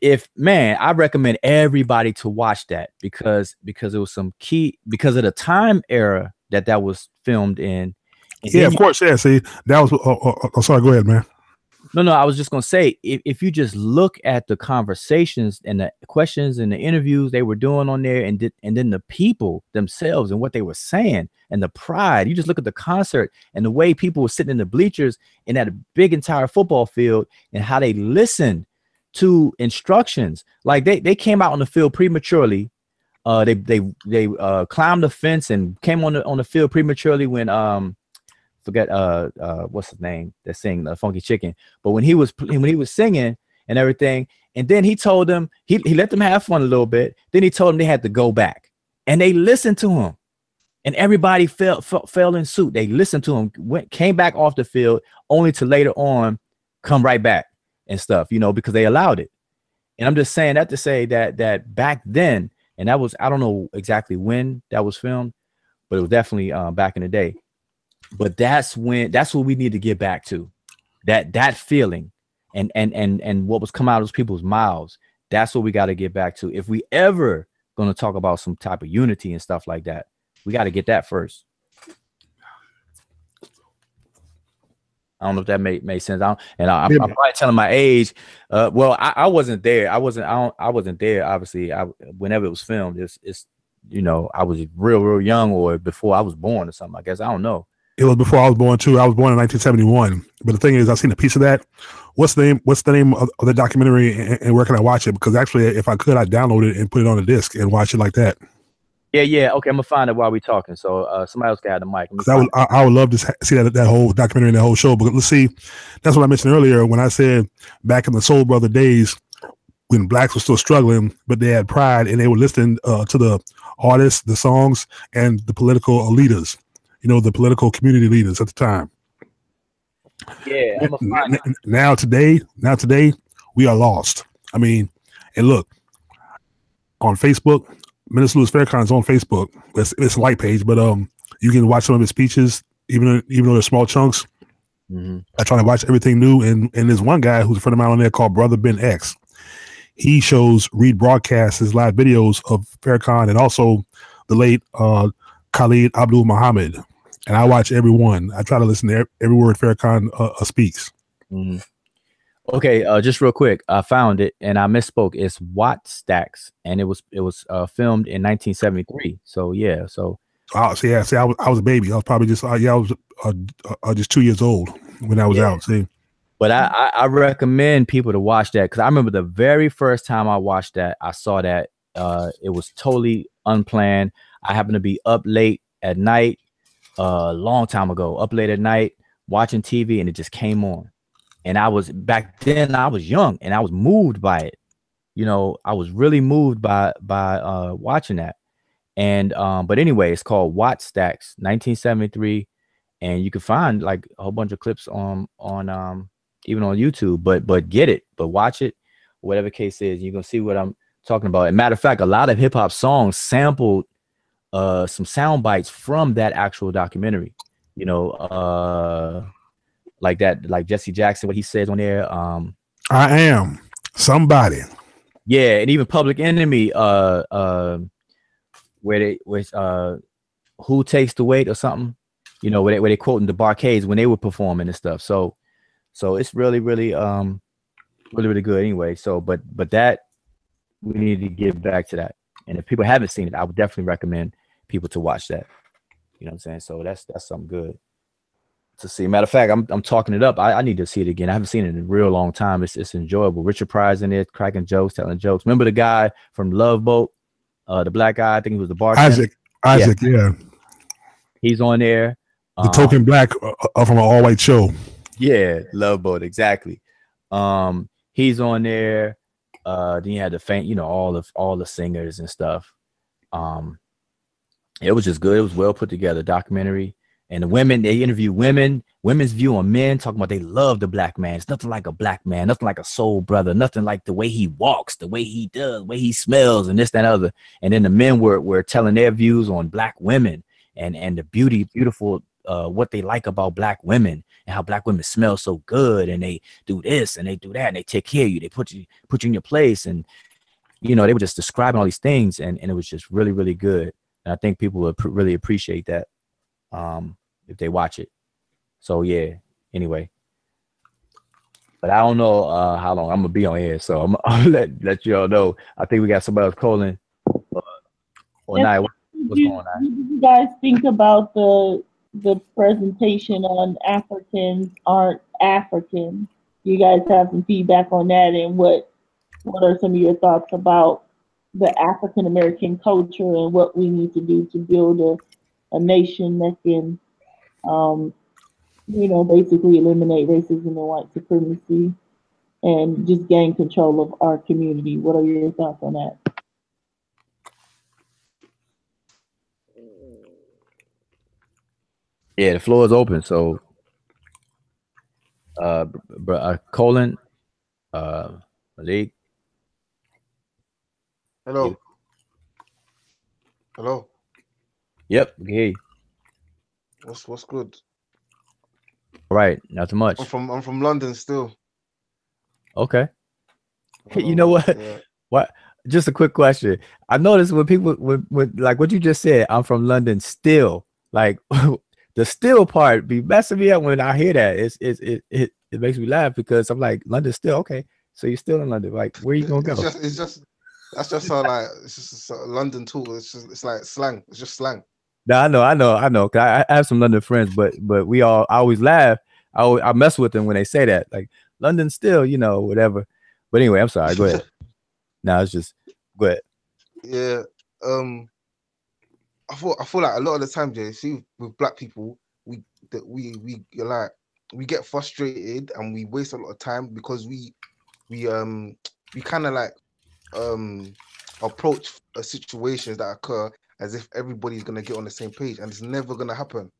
If man, I recommend everybody to watch that because because it was some key because of the time era that that was filmed in. And yeah, of course. Yeah, see, that was. Oh, oh, oh, sorry, go ahead, man. No, no, I was just gonna say if if you just look at the conversations and the questions and the interviews they were doing on there, and did, and then the people themselves and what they were saying and the pride. You just look at the concert and the way people were sitting in the bleachers and at a big entire football field and how they listened to instructions. Like they they came out on the field prematurely. Uh, they they they uh climbed the fence and came on the on the field prematurely when um forget uh uh what's his name that sang the Funky Chicken. But when he was when he was singing and everything, and then he told them he he let them have fun a little bit. Then he told them they had to go back, and they listened to him, and everybody fell fell, fell in suit. They listened to him, went came back off the field only to later on come right back and stuff, you know, because they allowed it. And I'm just saying that to say that that back then, and that was, I don't know exactly when that was filmed, but it was definitely uh, back in the day. But that's when, that's what we need to get back to, that that feeling and and and and what was come out of those people's mouths. That's what we got to get back to. If we ever going to talk about some type of unity and stuff like that, we got to get that first. I don't know if that made made sense. I don't, and I, I'm, I'm probably telling my age. Uh, well, I, I wasn't there. I wasn't. I, don't, I wasn't there. Obviously, I whenever it was filmed, it's, it's you know, I was real, real young, or before I was born, or something. I guess I don't know. It was before I was born too. I was born in nineteen seventy-one. But the thing is, I've seen a piece of that. What's the name? What's the name of, of the documentary? And, and where can I watch it? Because actually, if I could, I'd download it and put it on a disc and watch it like that. Yeah, yeah. Okay, I'm gonna find it while we're talking. So uh, somebody else got the mic. I would, I, I would love to see that that whole documentary and that whole show. But let's see, that's what I mentioned earlier when I said back in the Soul Brother days when blacks were still struggling, but they had pride and they were listening uh, to the artists, the songs, and the political leaders. You know, the political community leaders at the time. Yeah. I'm gonna find it. Now today, now today, we are lost. I mean, and look on Facebook. Minister Louis Farrakhan is on Facebook. It's, it's a light page, but um, you can watch some of his speeches, even even though they're small chunks. Mm-hmm. I try to watch everything new, and and there's one guy who's a friend of mine on there called Brother Ben X. He shows rebroadcasts his live videos of Farrakhan and also the late uh, Khalid Abdul Muhammad. And I watch every one. I try to listen to every word Farrakhan uh, speaks. Mm-hmm. Okay, uh, just real quick, I found it and I misspoke. It's Wattstax, and it was it was uh, filmed in nineteen seventy-three. So yeah, so oh, so yeah, see, I was I was a baby. I was probably just uh, yeah, I was uh, uh, just two years old when I was yeah. out. See, but I, I I recommend people to watch that because I remember the very first time I watched that, I saw that uh, it was totally unplanned. I happened to be up late at night, a uh, long time ago, up late at night watching T V, and it just came on. And I was back then I was young and I was moved by it. You know, I was really moved by by uh, watching that. And um, but anyway, it's called Wattstax nineteen seventy-three. And you can find like a whole bunch of clips on on um, even on YouTube. But but get it. But watch it. Whatever case is, you're going to see what I'm talking about. And matter of fact, a lot of hip hop songs sampled uh, some sound bites from that actual documentary, you know, uh like that, like Jesse Jackson, what he says on there. Um, I am somebody. Yeah, and even Public Enemy, uh, uh, where they, where uh, who takes the weight or something, you know, where they, where they quoting the Barcades when they were performing and stuff. So, so it's really, really, um, really, really good. Anyway, so but but that we need to get back to that. And if people haven't seen it, I would definitely recommend people to watch that. You know what I'm saying? So that's that's something good to see. Matter of fact, I'm I'm talking it up. I, I need to see it again. I haven't seen it in a real long time. It's it's enjoyable. Richard Pryor's in it, cracking jokes, telling jokes. Remember the guy from Love Boat, uh, the black guy. I think he was the bartender. Isaac. Isaac. Yeah. yeah. He's on there. The um, token black uh, from an all white show. Yeah, Love Boat. Exactly. Um, he's on there. Uh, then you had the faint. You know, all of all the singers and stuff. Um, it was just good. It was well put together documentary. And the women, they interview women, women's view on men, talking about they love the black man. It's nothing like a black man, nothing like a soul brother, nothing like the way he walks, the way he does, the way he smells, and this, that, and other. And then the men were, were telling their views on black women and, and the beauty, beautiful, uh, what they like about black women and how black women smell so good. And they do this and they do that and they take care of you. They put you, put you in your place. And, you know, they were just describing all these things. And, and it was just really, really good. And I think people would really appreciate that. Um, if they watch it. So yeah, anyway, but I don't know uh how long I'm gonna be on here, so I'm gonna let, let you all know. I think we got somebody else calling uh, or yeah. Naya, what, what's you, going on? You guys think about the the presentation on Africans aren't African. You guys have some feedback on that, and what what are some of your thoughts about the African American culture and what we need to do to build a a nation that can, um, you know, basically eliminate racism and white supremacy and just gain control of our community. What are your thoughts on that? Yeah, the floor is open. So, uh, uh Colin, uh, Malik. Hello. Hello. Yep. Hey. What's what's good? All right, not too much. I'm from I'm from London still. Okay. Um, you know what? Yeah. What? Just a quick question. I noticed when people with with like what you just said. I'm from London still. Like the still part be messing me up when I hear that. It's it's it it it makes me laugh because I'm like London still. Okay, so you're still in London. Like where you gonna go? It's just, it's just that's just so like it's just a London tool. It's just it's like slang. It's just slang. No, I know, I know, I know. Cause I, I have some London friends, but but we all I always laugh. I always, I mess with them when they say that, like London still, you know, whatever. But anyway, I'm sorry. Go ahead. No, it's just go ahead. Yeah. Um. I feel I feel like a lot of the time, Jay, see with black people, we that we we like we get frustrated and we waste a lot of time because we we um we kind of like um approach uh, situations that occur as if everybody's gonna get on the same page, and it's never gonna happen.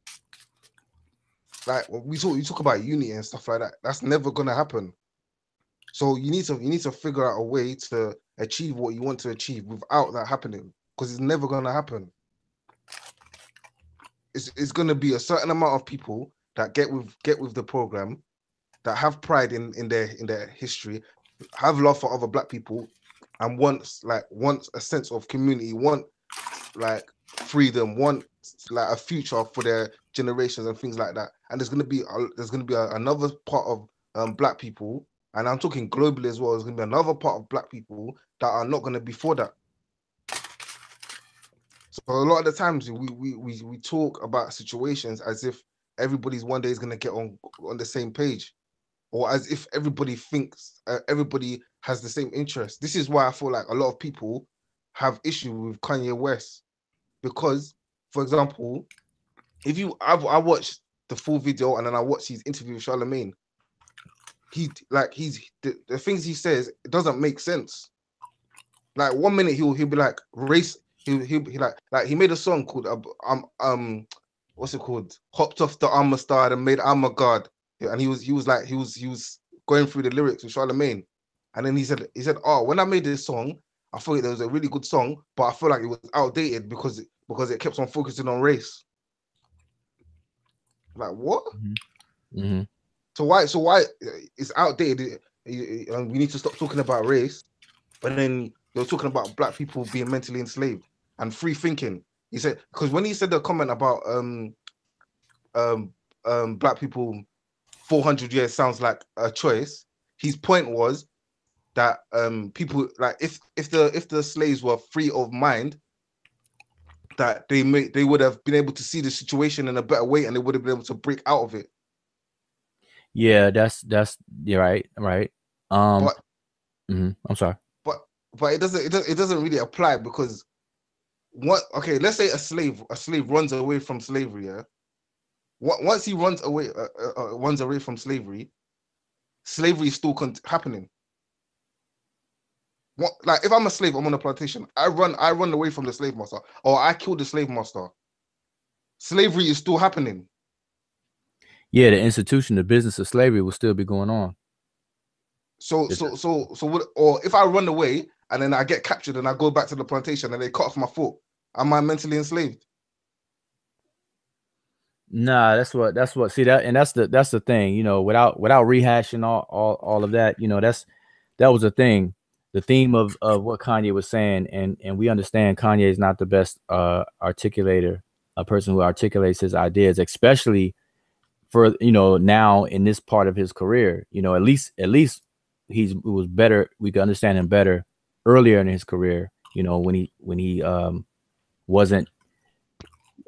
Like we talk, you talk about unity and stuff like that. That's never gonna happen. So you need to you need to figure out a way to achieve what you want to achieve without that happening, because it's never gonna happen. It's it's gonna be a certain amount of people that get with get with the program, that have pride in in their in their history, have love for other black people, and want like want a sense of community, want like freedom, want like a future for their generations and things like that. And there's gonna be a, there's gonna be a, another part of um, black people. And I'm talking globally as well. There's going to be another part of black people that are not going to be for that. So a lot of the times we we we, we talk about situations as if everybody's one day is going to get on on the same page, or as if everybody thinks uh, everybody has the same interest. This is why I feel like a lot of people have issue with Kanye West, because, for example, if you I've, I watched the full video and then I watched his interview with Charlamagne. He like he's the, the things he says, it doesn't make sense. Like one minute he'll he'll be like race, he he he like like he made a song called um um what's it called? Hopped off the armor star and made armor guard. And he was he was like he was he was going through the lyrics with Charlamagne, and then he said he said oh, when I made this song, I thought it was a really good song, but I feel like it was outdated because it, because it kept on focusing on race. Like what? Mm-hmm. Mm-hmm. So why? So why it's outdated? And we need to stop talking about race. But then you're talking about black people being mentally enslaved and free thinking. He said, because when he said the comment about um, um, um, black people, four hundred years sounds like a choice. His point was that um, people like if if the if the slaves were free of mind, that they may, they would have been able to see the situation in a better way, and they would have been able to break out of it. Yeah, that's that's you're right, right. Um, but, mm-hmm, I'm sorry, but but it doesn't it doesn't it doesn't really apply, because what? Okay, let's say a slave a slave runs away from slavery. Yeah, what once he runs away uh, uh, runs away from slavery, slavery is still con- happening. What like if I'm a slave, I'm on a plantation. I run I run away from the slave master, or I kill the slave master. Slavery is still happening. Yeah, the institution, the business of slavery will still be going on. So, so, so, so, what, or if I run away and then I get captured and I go back to the plantation and they cut off my foot, am I mentally enslaved? Nah, that's what, that's what, see that, and that's the, that's the thing, you know, without, without rehashing all, all, all of that, you know, that's, that was the thing, the theme of, of what Kanye was saying, and, and we understand Kanye is not the best uh, articulator, a person who articulates his ideas, especially for, you know, now in this part of his career, you know, at least at least he's it was better. We could understand him better earlier in his career, you know, when he when he um, wasn't.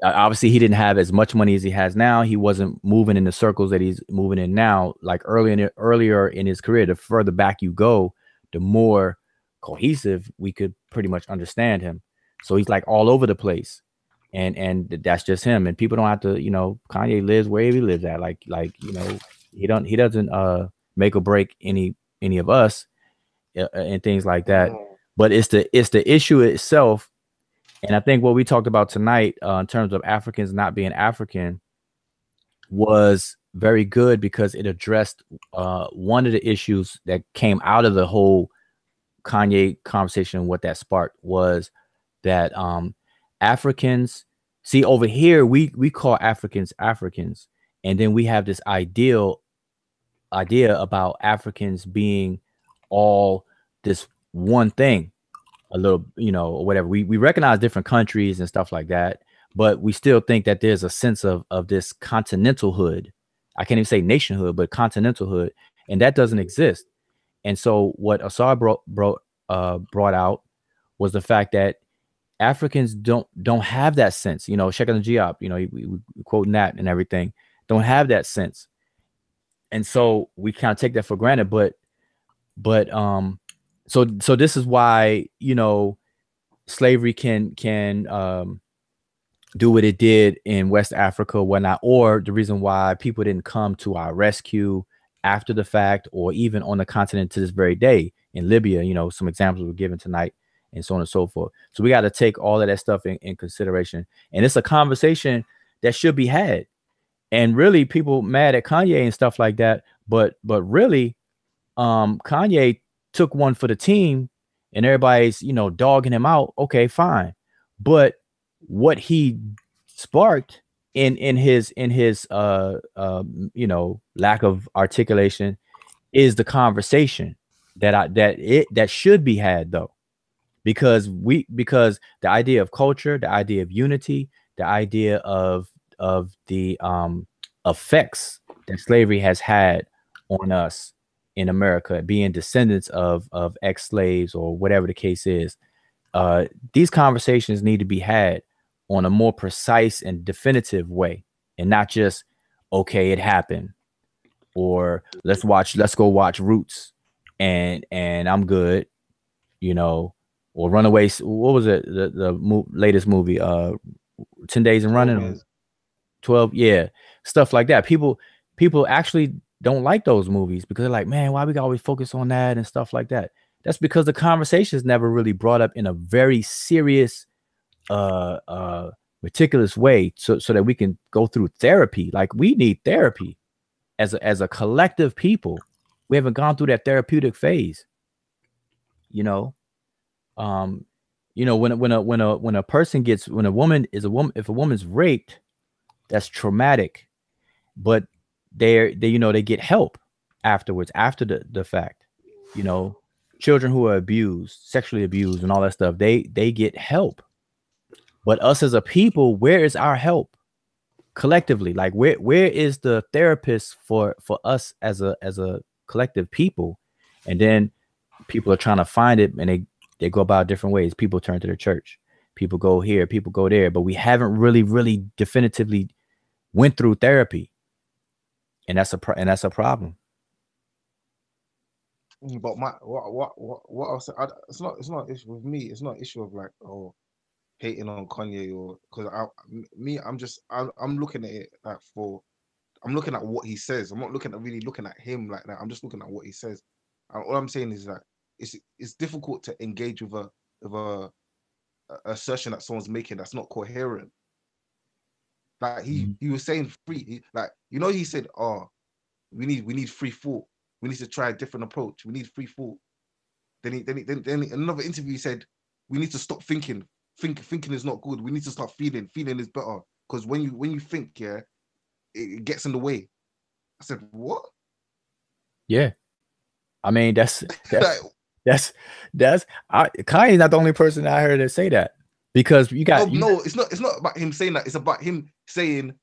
Obviously, he didn't have as much money as he has now. He wasn't moving in the circles that he's moving in now. Like early in, earlier in his career, the further back you go, the more cohesive we could pretty much understand him. So he's like all over the place. And and that's just him. And people don't have to, you know, Kanye lives where he lives at. Like, like you know, he don't he doesn't uh, make or break any any of us uh, and things like that. But it's the it's the issue itself. And I think what we talked about tonight uh, in terms of Africans not being African was very good, because it addressed uh, one of the issues that came out of the whole Kanye conversation. What that sparked was that um. Africans, see over here, we we call Africans Africans, and then we have this ideal idea about Africans being all this one thing, a little, you know, or whatever. We we recognize different countries and stuff like that, but we still think that there's a sense of of this continentalhood. I can't even say nationhood, but continentalhood, and that doesn't exist. And so what Asar brought brought uh, brought out was the fact that Africans don't don't have that sense, you know. Cheikh Anta Diop, you know, he, he, he quoting that and everything, don't have that sense, and so we kind of take that for granted. But, but um, so so this is why, you know, slavery can can um do what it did in West Africa, whatnot, or the reason why people didn't come to our rescue after the fact, or even on the continent to this very day in Libya. You know, some examples were given tonight and so on and so forth. So we got to take all of that stuff in, in consideration. And it's a conversation that should be had. And really, people mad at Kanye and stuff like that. But but really, um, Kanye took one for the team and everybody's, you know, dogging him out. OK, fine. But what he sparked in in his in his, uh, uh, you know, lack of articulation is the conversation that I that it that should be had, though, because we because the idea of culture, the idea of unity, the idea of of the um, effects that slavery has had on us in America, being descendants of of ex-slaves or whatever the case is. Uh, these conversations need to be had on a more precise and definitive way, and not just, okay, it happened, or let's watch, let's go watch Roots and, and I'm good, you know, or Runaways. What was it? The, the mo latest movie, uh, ten days and Running, oh, twelve. Yeah. Stuff like that. People, people actually don't like those movies because they're like, man, why we always focus on that and stuff like that. That's because the conversation is never really brought up in a very serious, uh, uh, meticulous way, so so that we can go through therapy. Like, we need therapy as a, as a collective people. We haven't gone through that therapeutic phase, you know. Um, you know, when when a when a when a person gets when a woman is a woman if a woman's raped, that's traumatic, but they're they you know they get help afterwards, after the the fact, you know. Children who are abused, sexually abused and all that stuff, they they get help. But us as a people, where is our help collectively? Like, where where is the therapist for for us as a as a collective people? And then people are trying to find it, and they they go about different ways. People turn to the church, people go here, people go there, but we haven't really really definitively went through therapy, and that's a pro and that's a problem. But my what what what what else? I, it's not it's not an issue with me. It's not an issue of like, oh, hating on Kanye, or because I me I'm just I, I'm looking at it like for I'm looking at what he says. I'm not looking at really looking at him like that. I'm just looking at what he says. And all I'm saying is that it's it's difficult to engage with a with a, a assertion that someone's making that's not coherent. Like he mm-hmm. he was saying free he, like you know he said, oh, we need we need free thought. We need to try a different approach. We need free thought. Then, he, then, he, then, then in another interview, he said, "We need to stop thinking. Think, thinking is not good. We need to start feeling. Feeling is better. Because when you when you think, yeah, it, it gets in the way." I said, "What?" Yeah, I mean that's that's that's, that's that's I Kanye's not the only person I heard that say that, because you got no, you, no. It's not. It's not about him saying that. It's about him saying,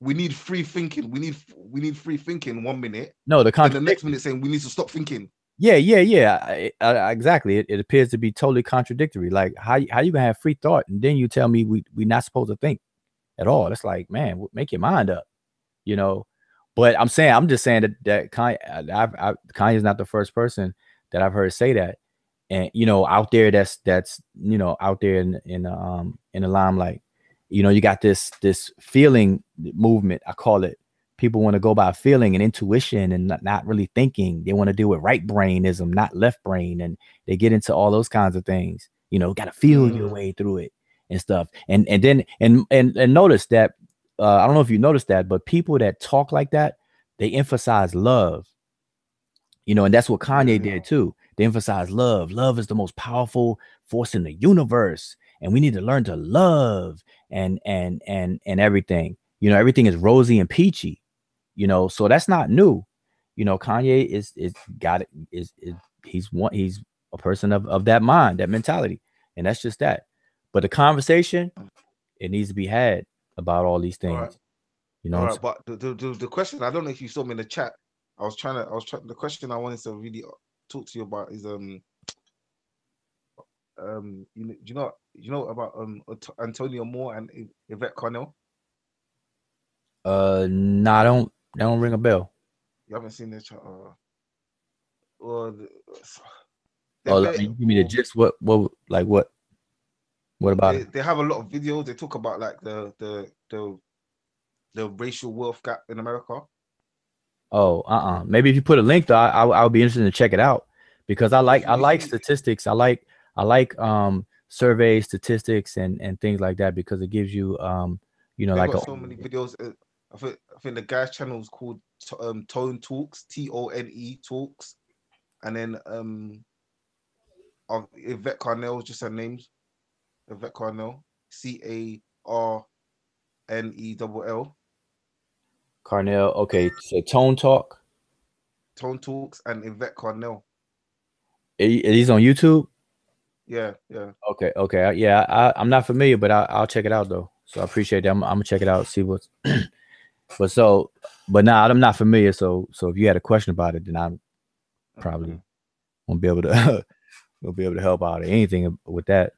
we need free thinking. We need we need free thinking one minute. No, the and the next minute saying we need to stop thinking. Yeah, yeah, yeah. I, I, exactly. It, it appears to be totally contradictory. Like, how how you gonna have free thought and then you tell me we we're not supposed to think at all? That's like, man, make your mind up, you know. But I'm saying I'm just saying that that Kanye, I've, I, Kanye is not the first person that I've heard say that, and you know, out there that's that's you know out there in in um in the limelight. You know, you got this this feeling movement, I call it. People want to go by feeling and intuition and not, not really thinking. They want to deal with right brainism, not left brain. And they get into all those kinds of things. You know, got to feel your way through it and stuff. And and then and and, and notice that uh, I don't know if you noticed that, but people that talk like that, they emphasize love. You know, and that's what Kanye did, too. They emphasize love. Love is the most powerful force in the universe. And we need to learn to love and and and and everything. You know, everything is rosy and peachy. You know, so that's not new. You know, Kanye is is got it. Is, is he's one? He's a person of of that mind, that mentality, and that's just that. But the conversation, it needs to be had about all these things. All right. You know, all right, but the, the the question, I don't know if you saw me in the chat. I was trying to. I was trying. The question I wanted to really talk to you about is um. Um, you know, you know, you know about um Antonio Moore and Yvette Carnell? Uh, no, I don't. They don't ring a bell. You haven't seen this? Uh, well, the, oh, like, give me the gist. What, what, like, what? What about they, it? They have a lot of videos. They talk about like the the the the racial wealth gap in America. Oh, uh-uh. Maybe if you put a link, though, I, I I'll be interested to check it out, because I like I like statistics. I like I like um survey statistics and and things like that, because it gives you um you know, They've like got a, so many videos. Uh, I think I think the guy's channel is called um Tone Talks, T O N E Talks, and then um of Yvette Carnell, just her name, Yvette Carnell, C A R N E double L. Carnell, okay. So Tone Talk, Tone Talks, and Yvette Carnell. He's on YouTube. Yeah, yeah. Okay, okay, yeah. I, I'm not familiar, but I, I'll check it out though. So I appreciate that. I'm, I'm gonna check it out, see what's. but so, but now nah, I'm not familiar. So, so if you had a question about it, then I'm probably okay. won't be able to. won't be able to help out or anything with that.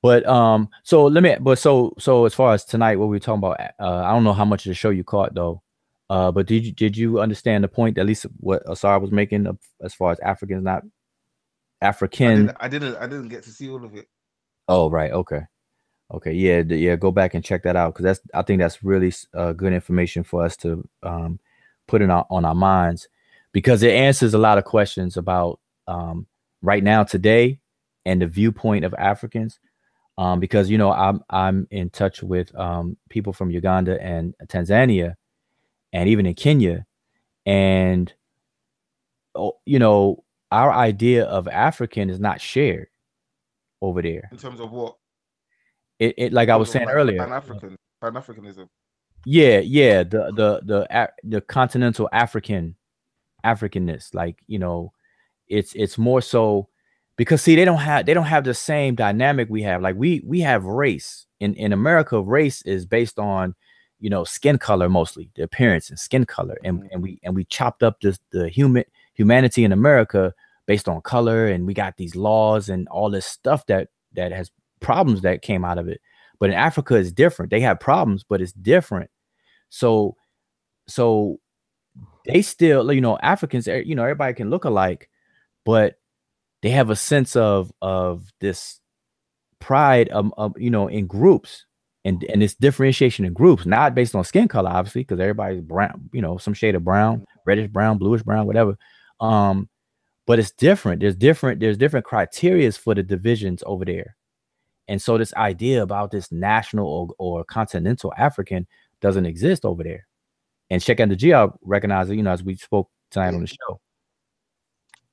But um, so let me. But so so as far as tonight, what we were talking about, uh, I don't know how much of the show you caught though. Uh, but did you did you understand the point? At least what Asar was making of, as far as Africans not African. I didn't, I didn't. I didn't get to see all of it. Oh right. Okay. Okay, yeah, yeah. Go back and check that out, because that's. I think that's really uh, good information for us to um, put in our on our minds, because it answers a lot of questions about um, right now today and the viewpoint of Africans. Um, because you know, I'm I'm in touch with um, people from Uganda and Tanzania, and even in Kenya, and oh, you know, our idea of African is not shared over there. In terms of what? It, it like I was saying earlier, Pan-African, Pan-Africanism. Yeah, yeah, the the the the continental African, Africanness. Like you know, it's it's more so because see they don't have they don't have the same dynamic we have. Like we we have race in in America. Race is based on you know skin color mostly, the appearance and skin color, and mm-hmm. and we and we chopped up this the human humanity in America based on color, and we got these laws and all this stuff that that has. Problems that came out of it. But in Africa it's different. They have problems, but it's different. So so they still, you know, Africans, you know, everybody can look alike, but they have a sense of of this pride um, um you know, in groups and and this differentiation in groups, not based on skin color, obviously, because everybody's brown, you know, some shade of brown, reddish brown, bluish brown, whatever. Um, but it's different. There's different, there's different criterias for the divisions over there. And so this idea about this national or, or continental African doesn't exist over there. And Cheikh Anta Diop recognized it, you know, as we spoke tonight yeah. on the show.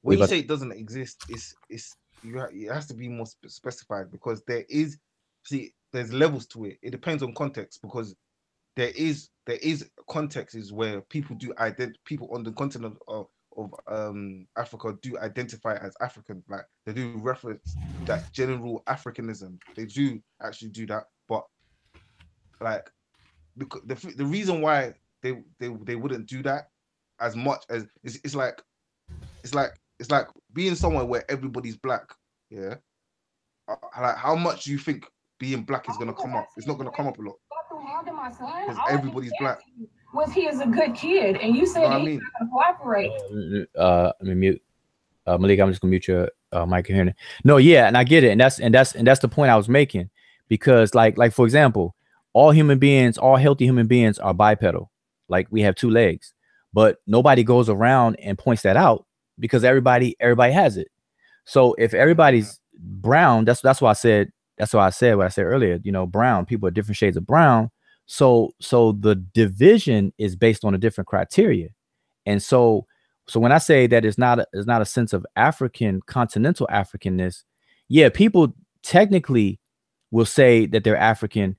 When you say it doesn't exist, it's it's you ha it has to be more sp specified because there is see there's levels to it. It depends on context, because there is there is context is where people do ident people on the continent of of um Africa do identify as African, like they do reference that general Africanism, they do actually do that. But like because the, the reason why they, they they wouldn't do that as much as it's, it's like it's like it's like being somewhere where everybody's black. Yeah, like how much do you think being black is going to come up? It's not going to come up a lot, because everybody's black. Was he is a good kid, and you said no, he's I mean, not gonna cooperate. Uh, let me mute, uh, Malik. I'm just gonna mute your uh, mic here. No, yeah, and I get it, and that's and that's and that's the point I was making, because like like for example, all human beings, all healthy human beings are bipedal, like we have two legs, but nobody goes around and points that out because everybody everybody has it. So if everybody's brown, that's that's why I said that's why I said what I said earlier. You know, brown people are different shades of brown. So, so the division is based on a different criteria, and so, so when I say that it's not, a, it's not a sense of African continental Africanness, yeah, people technically will say that they're African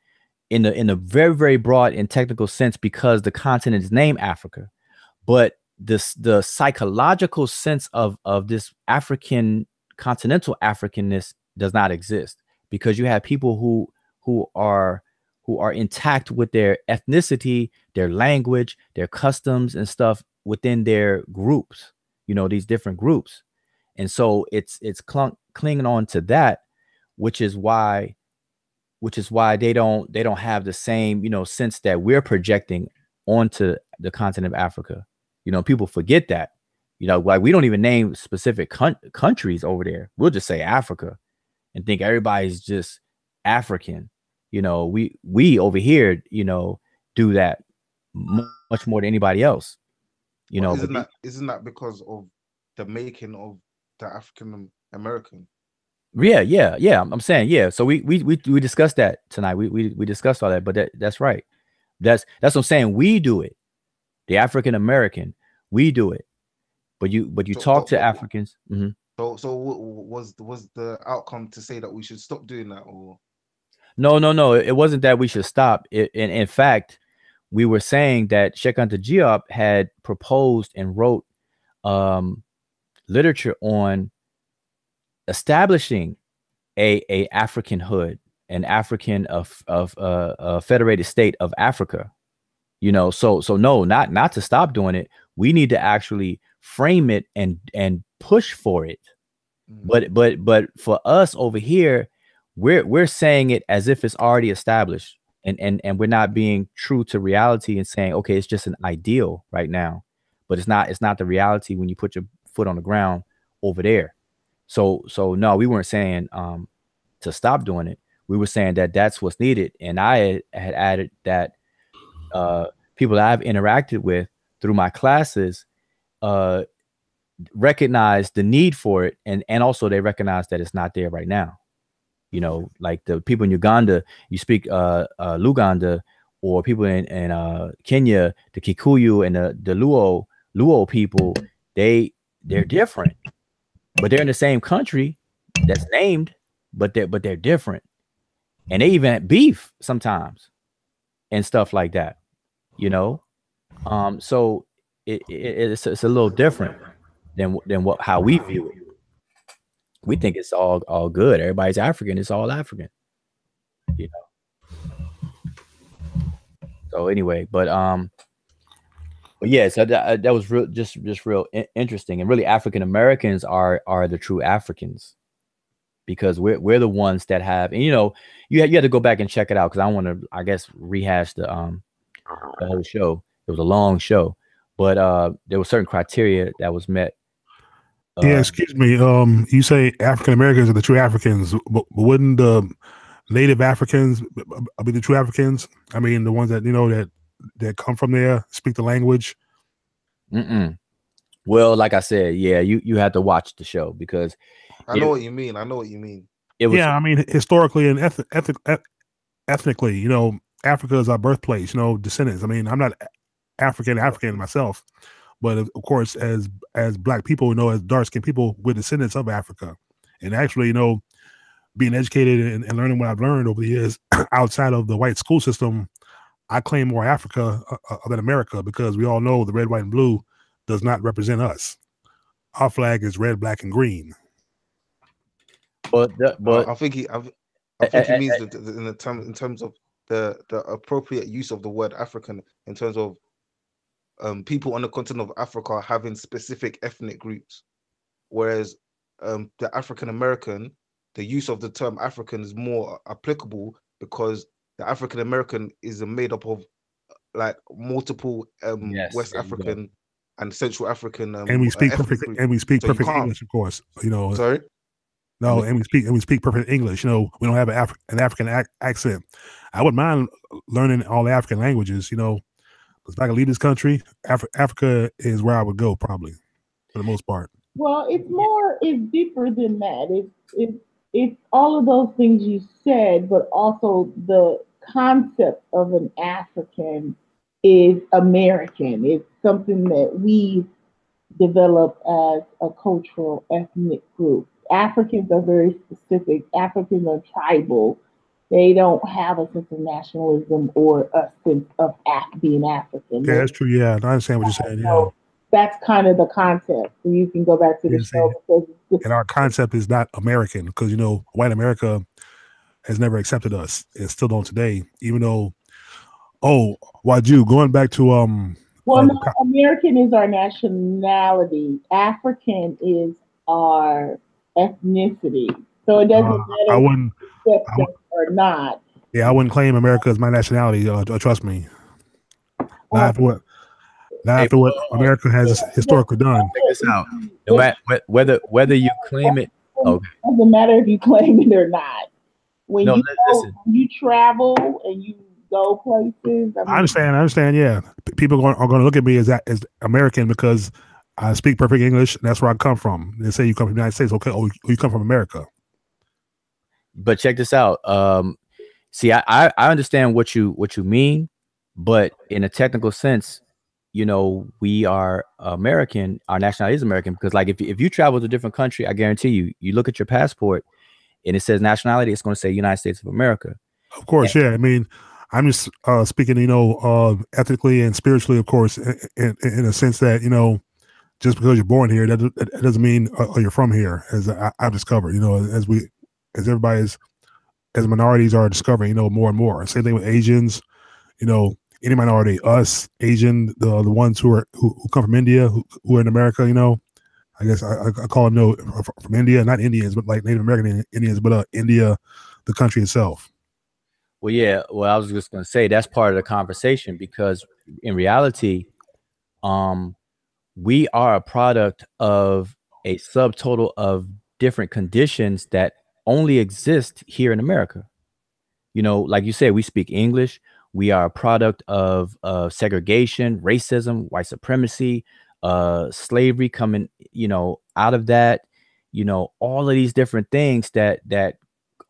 in the in a very very broad and technical sense because the continent is named Africa, but this the psychological sense of of this African continental Africanness does not exist, because you have people who who are who are intact with their ethnicity, their language, their customs and stuff within their groups, you know, these different groups. And so it's it's clunk, clinging on to that, which is why which is why they don't they don't have the same, you know, sense that we're projecting onto the continent of Africa. You know, people forget that. You know, like we don't even name specific con countries over there. We'll just say Africa and think everybody's just African. You know, we we over here, you know, do that much more than anybody else. You well, know, isn't that isn't that because of the making of the African American? Yeah, yeah, yeah. I'm saying, yeah. So we we we we discussed that tonight. We we we discussed all that, but that that's right. That's that's what I'm saying. We do it. The African American, we do it. But you but you so, talk so, to Africans. Mm-hmm. So so was was the outcome to say that we should stop doing that, or? No, no, no. It wasn't that we should stop. It, in in fact, we were saying that Cheikh Anta Diop had proposed and wrote um, literature on establishing a a African hood, an African of of uh, a federated state of Africa. You know, so so no, not not to stop doing it. We need to actually frame it and and push for it. Mm-hmm. But but but for us over here, we're we're saying it as if it's already established. And, and and we're not being true to reality and saying, okay, it's just an ideal right now, but it's not it's not the reality when you put your foot on the ground over there. So so no, we weren't saying um, to stop doing it. We were saying that that's what's needed. And I had added that uh, people that I've interacted with through my classes uh, recognize the need for it, and and also they recognize that it's not there right now. You know, like the people in Uganda, you speak uh, uh, Luganda, or people in, in uh, Kenya, the Kikuyu and the, the Luo, Luo people, they, they're different, but they're in the same country that's named, but they're, but they're different. And they even have beef sometimes and stuff like that, you know? Um, so it, it, it's, it's a little different than, than what, how we view it. We think it's all all good. Everybody's African. It's all African, you know. So anyway, but um, but yeah, so that, that was real, just just real interesting, and really African Americans are are the true Africans, because we're we're the ones that have, and you know, you had you had to go back and check it out, because I want to, I guess, rehash the um the whole show. It was a long show, but uh, there were certain criteria that was met. Uh, yeah, excuse me. Um, you say African Americans are the true Africans, but wouldn't the Native Africans be the true Africans? I mean, the ones that you know that that come from there, speak the language. Mm-mm. Well, like I said, yeah, you you had to watch the show, because I it, know what you mean. I know what you mean. It was, yeah, I mean, historically and eth eth eth ethnically, you know, Africa is our birthplace. You know, descendants. I mean, I'm not African African myself. But of course, as as black people, you know, as dark skinned people, we're descendants of Africa. And actually, you know, being educated and, and learning what I've learned over the years outside of the white school system, I claim more Africa uh, than America, because we all know the red, white, and blue does not represent us. Our flag is red, black, and green. But the, but I think he, I, I think he means that in the term, in terms of the the appropriate use of the word African, in terms of Um, people on the continent of Africa having specific ethnic groups, whereas um, the African American, the use of the term African is more applicable, because the African American is made up of like multiple um, yes, West African and Central African, um, and we speak uh, perfect groups. and we speak so perfect English, of course. You know, sorry, no, and we speak and we speak perfect English. You know, we don't have an, Af an African ac accent. I wouldn't mind learning all the African languages. You know. If I could leave this country, Af Africa is where I would go, probably, for the most part. Well, it's more, it's deeper than that. It's, it's, it's all of those things you said, but also the concept of an African is American. It's something that we develop as a cultural ethnic group. Africans are very specific. Africans are tribal. They don't have a sense of nationalism or a sense of being African. Yeah, that's true. Yeah, I understand what you're saying. Yeah. So that's kind of the concept. So you can go back to the show. Because and our concept is not American, because, you know, white America has never accepted us and still don't today, even though, oh, Waju, going back to... um. Well, um, no, American is our nationality. African is our ethnicity. So it doesn't uh, matter. I wouldn't... or not. Yeah, I wouldn't claim America as my nationality, uh, trust me. Not well, after what, not hey, after what America has historically done. Check this out. No, whether, whether you claim it, okay. It doesn't matter if you claim it or not. When no, you go, listen. When you travel and you go places. I, mean, I understand. I understand. Yeah, people are going, are going to look at me as that, as American because I speak perfect English. And that's where I come from. They say you come from the United States. Okay, oh, you come from America. But check this out. Um, see, I, I I understand what you what you mean, but in a technical sense, you know, we are American. Our nationality is American because, like, if if you travel to a different country, I guarantee you, you look at your passport and it says nationality, it's going to say United States of America. Of course, and, yeah. I mean, I'm just uh, speaking, you know, uh, ethically and spiritually, of course, in, in, in a sense that, you know, just because you're born here, that, that doesn't mean uh, you're from here, as I, I've discovered, you know, as we, as everybody's, as minorities are discovering, you know, more and more. Same thing with Asians, you know, any minority, us, Asian, the the ones who are who, who come from India, who, who are in America, you know. I guess I, I call them no from India, not Indians, but like Native American Indians, but uh, India, the country itself. Well, yeah. Well, I was just going to say that's part of the conversation because in reality, um, we are a product of a subtotal of different conditions that only exist here in America. You know, like you said, we speak English. We are a product of uh, segregation, racism, white supremacy, uh slavery coming, you know, out of that, you know, all of these different things that that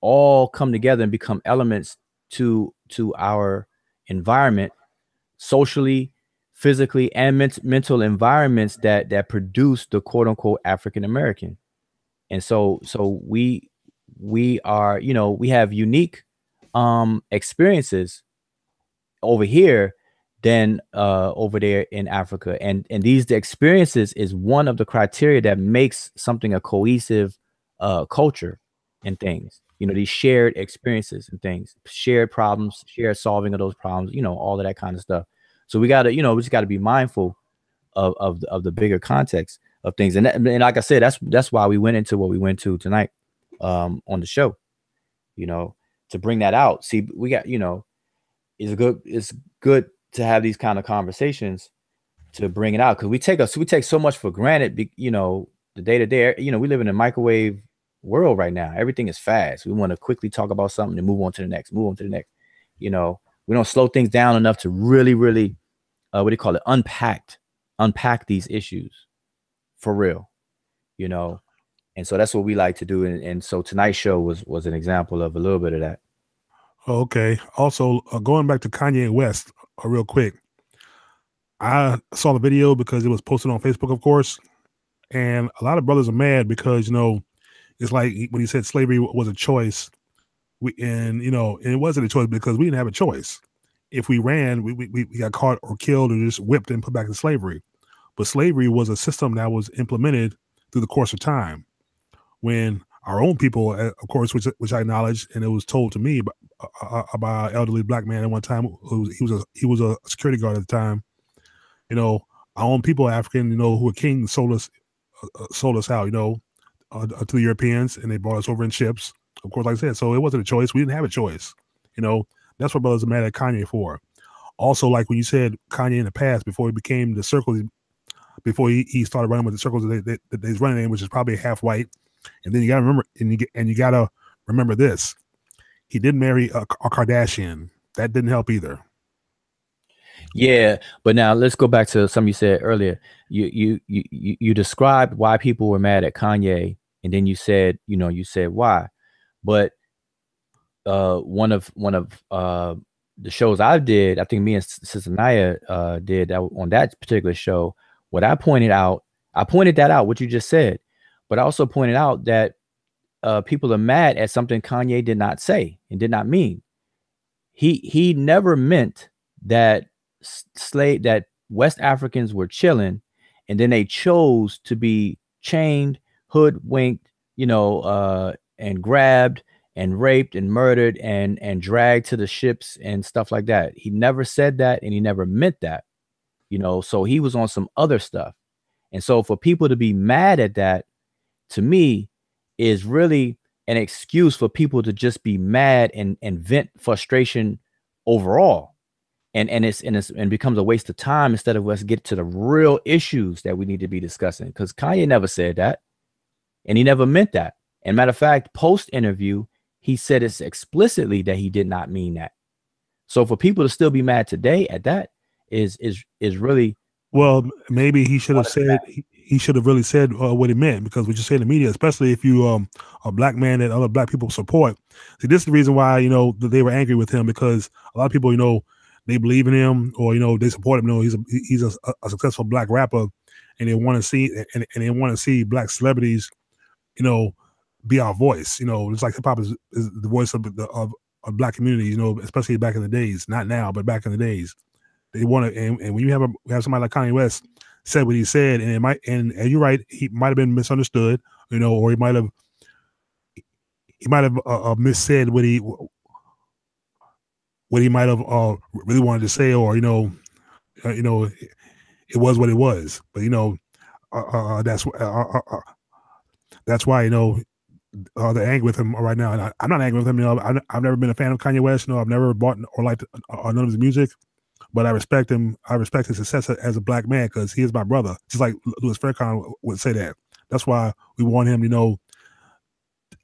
all come together and become elements to to our environment, socially, physically, and ment mental environments that that produce the quote unquote African American. And so so we we are, you know, we have unique um experiences over here than uh, over there in Africa. And and these the experiences is one of the criteria that makes something a cohesive uh, culture and things, you know, these shared experiences and things, shared problems, shared solving of those problems, you know, all of that kind of stuff. So we got to, you know, we just got to be mindful of, of, the, of the bigger context of things. And, that, and like I said, that's, that's why we went into what we went to tonight um, on the show, you know, to bring that out. See, we got, you know, it's good, it's good to have these kind of conversations to bring it out. Cause we take us, we take so much for granted, be, you know, the day to day, you know, we live in a microwave world right now. Everything is fast. We want to quickly talk about something and move on to the next, move on to the next, you know, we don't slow things down enough to really, really, uh, what do you call it? Unpack, unpack these issues for real, you know? And so that's what we like to do. And, and so tonight's show was, was an example of a little bit of that. Okay. Also uh, going back to Kanye West, Uh, real quick, I saw the video because it was posted on Facebook, of course, and a lot of brothers are mad because, you know, it's like when he said slavery was a choice, we and you know and it wasn't a choice because we didn't have a choice. If we ran, we, we, we got caught or killed or just whipped and put back in slavery. But slavery was a system that was implemented through the course of time when our own people, of course, which which I acknowledge, and it was told to me by, uh, by an elderly black man at one time. Who, he was a he was a security guard at the time. You know, our own people, African, you know, who were kings, sold us, uh, sold us out. You know, uh, to the Europeans, and they brought us over in ships. Of course, like I said, so it wasn't a choice. We didn't have a choice. You know, that's what brothers are mad at Kanye for. Also, like when you said Kanye in the past, before he became the circles, before he, he started running with the circles that, they, that he's running in, which is probably half white. And then you gotta remember, and you get, and you gotta remember this: he did marry a, a Kardashian. That didn't help either. Yeah, but now let's go back to something you said earlier. You you you you described why people were mad at Kanye, and then you said, you know, you said why. But uh, one of one of uh, the shows I did, I think me and Sister Naya uh, did that on that particular show. What I pointed out, I pointed that out. What you just said. But I also pointed out that uh, people are mad at something Kanye did not say and did not mean. He he never meant that slave that West Africans were chilling, and then they chose to be chained, hoodwinked, you know, uh, and grabbed and raped and murdered and and dragged to the ships and stuff like that. He never said that, and he never meant that, you know. So he was on some other stuff, and so for people to be mad at that, to me, is really an excuse for people to just be mad and, and vent frustration overall. And, and it's, and it's, and becomes a waste of time instead of us get to the real issues that we need to be discussing. Cause Kanye never said that, and he never meant that. And matter of fact, post interview, he said it's explicitly that he did not mean that. So for people to still be mad today at that is is is really well. Maybe he should have said he, he should have really said uh, what he meant, because what you say in the media, especially if you um are a black man that other black people support. See, this is the reason why you know they were angry with him, because a lot of people you know they believe in him or you know they support him. You know he's a, he's a, a successful black rapper, and they want to see and, and they want to see black celebrities, you know, be our voice. You know, it's like hip hop is, is the voice of the of, of black community. You know, especially back in the days, not now, but back in the days, they want to. And, and when you have a have somebody like Kanye West said what he said, and it might, and, and you're right, he might have been misunderstood, you know, or he might have he might have uh, uh, missaid what he what he might have uh, really wanted to say, or you know, uh, you know, it, it was what it was. But you know, uh, uh, that's uh, uh, uh, that's why you know. Uh, they're angry with him right now, and I, I'm not angry with him. You know, I, I've never been a fan of Kanye West. You know, I've never bought or liked or none of his music, but I respect him. I respect his success as a black man because he is my brother. Just like Louis Farrakhan would say that. That's why we want him, you know,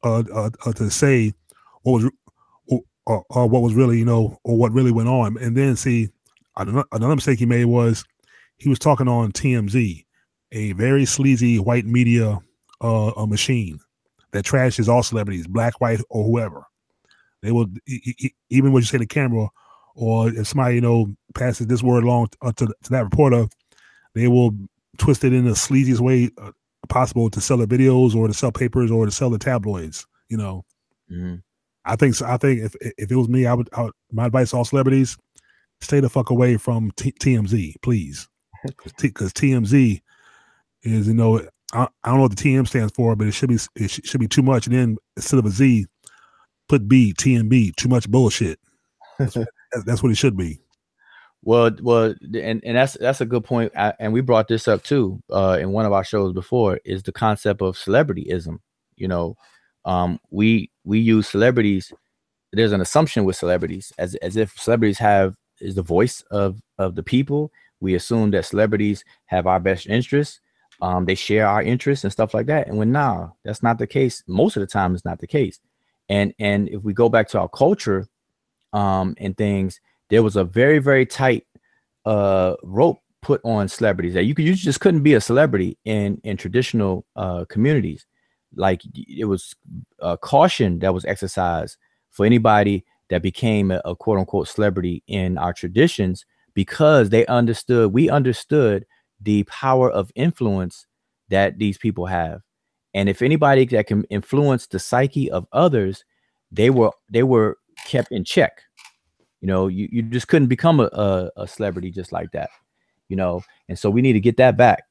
uh, uh, uh, to say what was or uh, uh, what was really, you know, or what really went on. And then see, another mistake he made was he was talking on T M Z, a very sleazy white media uh, a machine that trashes all celebrities, black, white, or whoever. They will, e e even when you say the camera, or if somebody, you know, passes this word along to, to, to that reporter, they will twist it in the sleaziest way uh, possible to sell the videos or to sell papers or to sell the tabloids, you know. Mm-hmm. I think I think if if it was me, I would, I would my advice to all celebrities, stay the fuck away from T TMZ, please. Because T M Z is, you know, I don't know what the T M stands for, but it should be it should be too much, and then instead of a Z, put B, T M B, too much bullshit. That's, that's what it should be. Well, well, and and that's that's a good point. I, and we brought this up too uh, in one of our shows before, is the concept of celebrityism. You know, um, we we use celebrities. There's an assumption with celebrities as as if celebrities have is the voice of of the people. We assume that celebrities have our best interests. Um, they share our interests and stuff like that. And when nah, that's not the case. Most of the time it's not the case. And and if we go back to our culture um, and things, there was a very, very tight uh, rope put on celebrities that you could you just couldn't be a celebrity in, in traditional uh, communities. Like it was a caution that was exercised for anybody that became a, a quote unquote celebrity in our traditions, because they understood, we understood the power of influence that these people have. And if anybody that can influence the psyche of others, they were they were kept in check. You know, you, you just couldn't become a, a, a celebrity just like that, you know. And so we need to get that back,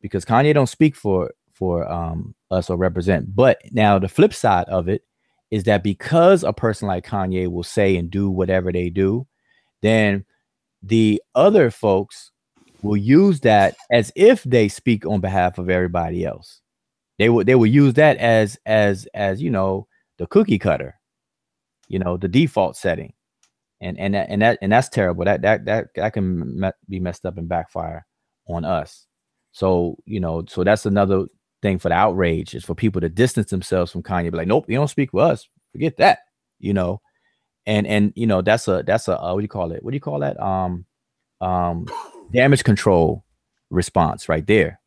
because Kanye don't speak for for um, us or represent. But now the flip side of it is that because a person like Kanye will say and do whatever they do, then the other folks will use that as if they speak on behalf of everybody else. They would they will use that as as as you know, the cookie cutter, you know, the default setting, and and that, and that and that's terrible. That that that that can me be messed up and backfire on us. So you know, so that's another thing for the outrage, is for people to distance themselves from Kanye. Be like, nope, you don't speak with us. Forget that, you know, and and you know that's a that's a uh, what do you call it? What do you call that? Um, um. Damage control response right there.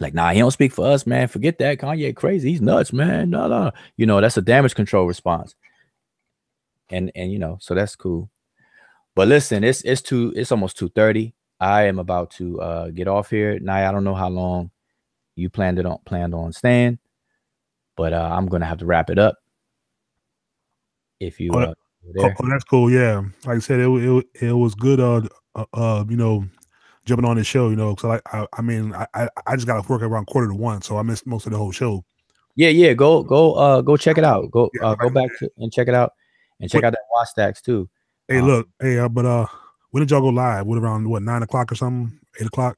Like, nah, he don't speak for us, man. Forget that. Kanye crazy. He's nuts, man. No, no. You know, that's a damage control response. And and you know, so that's cool. But listen, it's it's two, it's almost two thirty. I am about to uh get off here. Naya, I don't know how long you planned it on planned on staying, but uh I'm gonna have to wrap it up. If you uh, oh, oh, that's cool, yeah. Like I said, it it, it was good uh Uh, uh, you know, jumping on this show, you know, because I, I, I mean, I, I just got to work around quarter to one, so I missed most of the whole show. Yeah, yeah, go, go, uh, go check it out. Go, yeah, uh, go back to, and check it out, and check but, out that Wattstax too. Hey, um, look, hey, uh, but uh, when did y'all go live? What around what nine o'clock or something? Eight o'clock?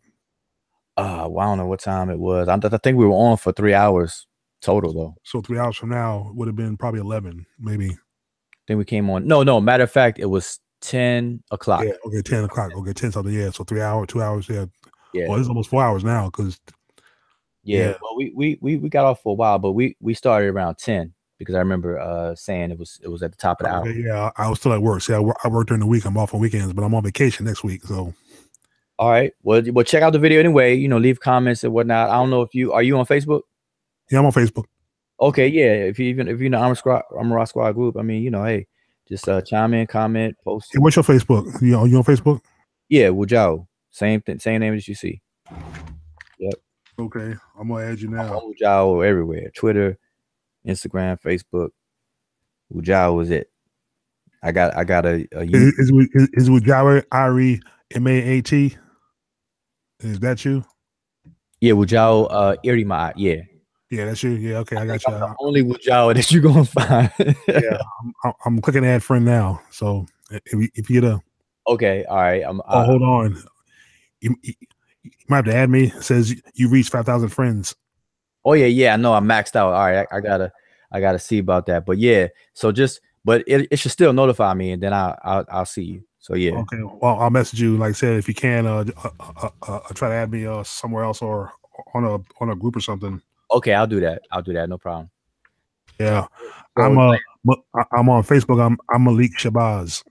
Uh, well, I don't know what time it was. I, I think we were on for three hours total though. So three hours from now would have been probably eleven, maybe. Then we came on. No, no. Matter of fact, it was ten o'clock. Yeah, okay, ten o'clock. Okay, ten something. Yeah, so three hours, two hours. Yeah, yeah. Well, it's almost four hours now because. Yeah, yeah. Well, we we we we got off for a while, but we we started around ten. because I remember uh, saying it was it was at the top of the hour. Yeah, I was still at work. See, I, I work during the week. I'm off on weekends, but I'm on vacation next week. So, all right. Well, well, check out the video anyway. You know, leave comments and whatnot. I don't know if you are you on Facebook. Yeah, I'm on Facebook. Okay, yeah. If you even if you're in the Amara Squad, Amara Squad group, I mean, you know, hey, just uh, chime in, comment, post. Hey, what's your Facebook? You on you on Facebook? Yeah, Wujau. Same thing, same name as you see. Yep. Okay, I'm gonna add you now. I'm on Wujau everywhere: Twitter, Instagram, Facebook. Wujau is it? I got, I got a. a is is, is Wujau R E M A A T? Is that you? Yeah, Wujau uh, Irima. Yeah. Yeah, that's you. Yeah, okay, I, I got you. I'm the only Wujau that you're gonna find. Yeah, I'm, I'm clicking add friend now. So if, if you get a. Okay, all right. I'm, oh, uh, hold on. You, you, you might have to add me. It says you reached five thousand friends. Oh yeah, yeah. I know I maxed out. All right, I, I gotta, I gotta see about that. But yeah, so just, but it, it should still notify me, and then I, I'll, I'll see you. So yeah. Okay. Well, I'll message you. Like I said, if you can, uh, uh, uh, uh try to add me uh somewhere else or on a on a group or something. Okay, I'll do that. I'll do that. No problem. Yeah, so I'm uh, I'm on Facebook. I'm I'm Malik Shabazz.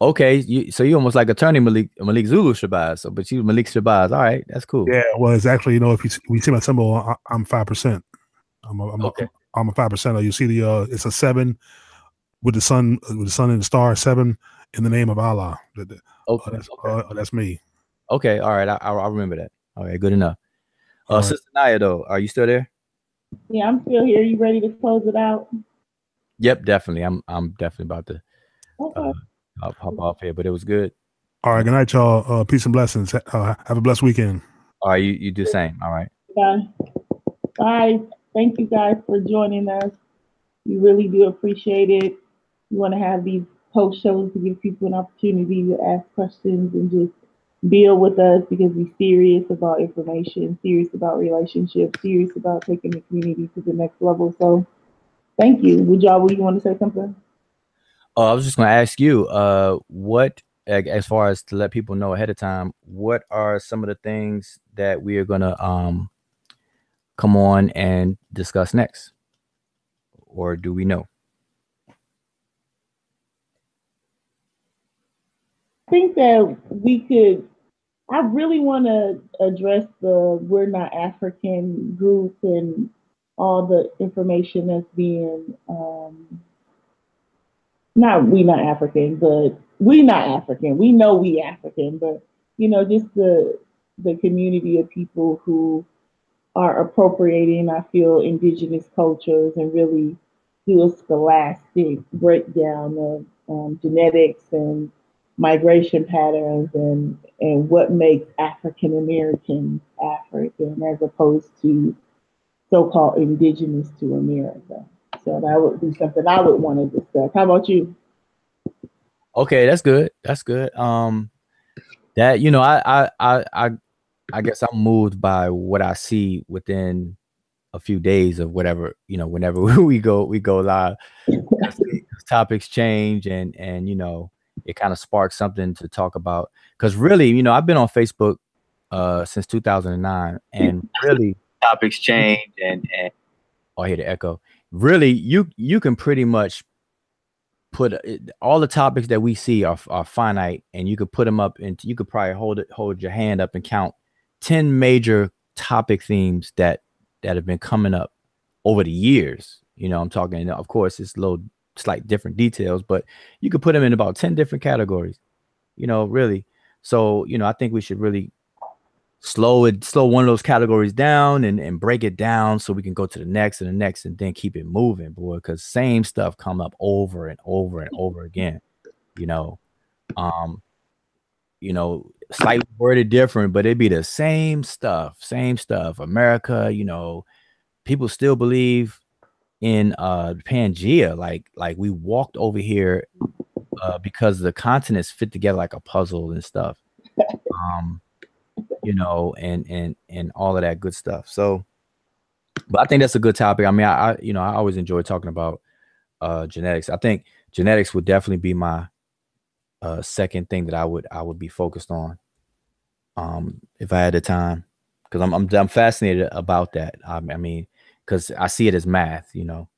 Okay, you, so you almost like attorney Malik Malik Zulu Shabazz, so, but you Malik Shabazz. All right, that's cool. Yeah, well, it's actually, you know, if you we see my symbol, I, I'm five percent. I'm a, I'm, okay. a, I'm a five percenter. You see the uh, it's a seven with the sun with the sun and the star seven in the name of Allah. Okay, uh, that's, okay. Uh, that's me. Okay, all right, I I remember that. All right, good enough. Uh, right. Sister Naya, though, are you still there? Yeah, I'm still here. You ready to close it out? Yep, definitely. I'm I'm definitely about to. Okay. Uh, I'll pop off here, but it was good. All right, good night, y'all. Uh, peace and blessings. Uh, have a blessed weekend. All right, you, you do the same. All right. Bye. Bye. Thank you guys for joining us. We really do appreciate it. We want to have these post shows to give people an opportunity to ask questions and just build with us, because we're serious about information, serious about relationships, serious about taking the community to the next level. So thank you. Would y'all, would you want to say something? Oh, I was just going to ask you, uh, what, as far as to let people know ahead of time, what are some of the things that we are going to um, come on and discuss next? Or do we know? I think that we could, I really want to address the We're Not African group and all the information that's being um Not we not African, but we not African. We know we African, but you know, just the the community of people who are appropriating, I feel, indigenous cultures and really do a scholastic breakdown of um, genetics and migration patterns and and what makes African Americans African as opposed to so-called indigenous to America. So that would be something I would want to discuss. How about you? Okay, that's good. That's good. Um, that you know, I I I I guess I'm moved by what I see within a few days of whatever, you know, whenever we go we go live. Topics change, and and you know, it kind of sparks something to talk about. Because really, you know, I've been on Facebook uh since two thousand nine, and really topics change, and and oh, I hear the echo. Really, you you can pretty much put it, all the topics that we see are, are finite, and you could put them up, and you could probably hold it, hold your hand up and count ten major topic themes that that have been coming up over the years. You know, I'm talking, of course, it's little slight different details, but you could put them in about ten different categories. You know, really. So you know, I think we should really slow it slow one of those categories down and and break it down so we can go to the next and the next and then keep it moving, boy, because same stuff come up over and over and over again, you know. Um you know, slightly worded different, but it'd be the same stuff same stuff America, you know, people still believe in uh Pangea, like like we walked over here uh because the continents fit together like a puzzle and stuff, um you know, and and and all of that good stuff. So, but I think that's a good topic. I mean, I, I you know, I always enjoy talking about uh, genetics. I think genetics would definitely be my uh, second thing that I would I would be focused on um, if I had the time, because I'm, I'm I'm fascinated about that. I, I mean, because I see it as math, you know,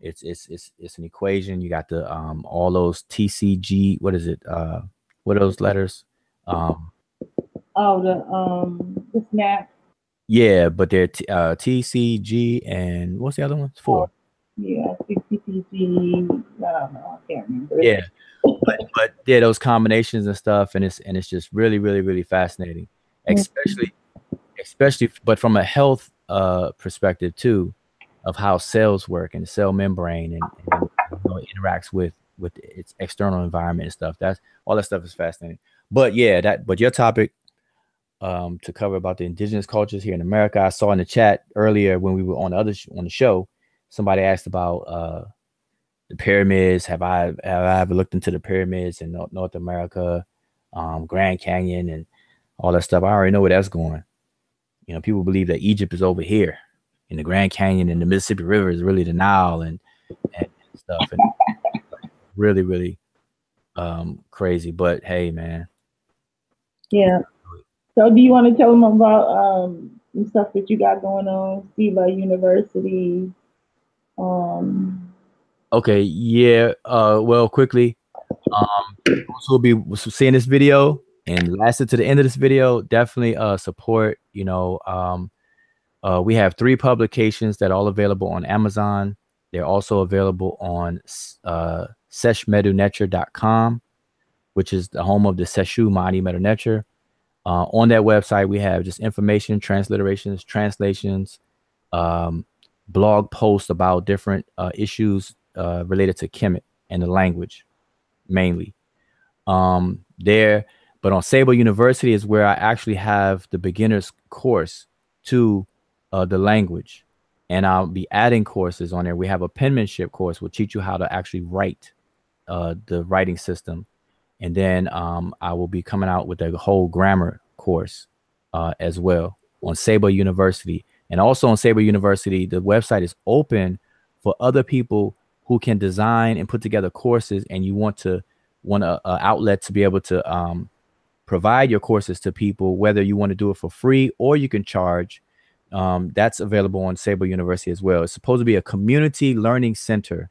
It's it's it's it's an equation. You got the um all those T C G. What is it? Uh, what are those letters? Um, oh, the um the snap. Yeah, but they're t uh, T C G and what's the other one? It's four. Yeah, T C G. I don't know. I can't remember. Yeah, but but yeah, those combinations and stuff, and it's and it's just really really really fascinating, especially especially but from a health uh perspective too. Of how cells work and the cell membrane and, and you know, it interacts with with its external environment and stuff. That's all that stuff is fascinating. But yeah, that but your topic um, to cover about the indigenous cultures here in America. I saw in the chat earlier when we were on the other sh on the show, somebody asked about uh, the pyramids. Have I have I ever looked into the pyramids in North, North America, um, Grand Canyon, and all that stuff? I already know where that's going. You know, people believe that Egypt is over here. In the Grand Canyon and the Mississippi River is really the Nile and, and stuff, and really, really um, crazy. But hey, man. Yeah. So, do you want to tell them about um, some stuff that you got going on, Saber University? Um. Okay. Yeah. Uh. Well, quickly. Um. Those who'll be seeing this video and lasted to the end of this video, definitely uh support. You know. Um. Uh, we have three publications that are all available on Amazon. They're also available on uh, Seshmedunetra dot com, which is the home of the Seshu Maa Medu Netcher. Uh, on that website, we have just information, transliterations, translations, um, blog posts about different uh, issues uh, related to Kemet and the language, mainly. Um, there, but on Saber University is where I actually have the beginner's course to Uh, the language, and I'll be adding courses on there. We have a penmanship course, will teach you how to actually write uh, the writing system, and then um, I will be coming out with a whole grammar course uh, as well on Saber University. And also on Saber University, the website is open for other people who can design and put together courses, and you want to want a, a outlet to be able to um, provide your courses to people, whether you want to do it for free or you can charge. Um, that's available on Saber University as well. It's supposed to be a community learning center.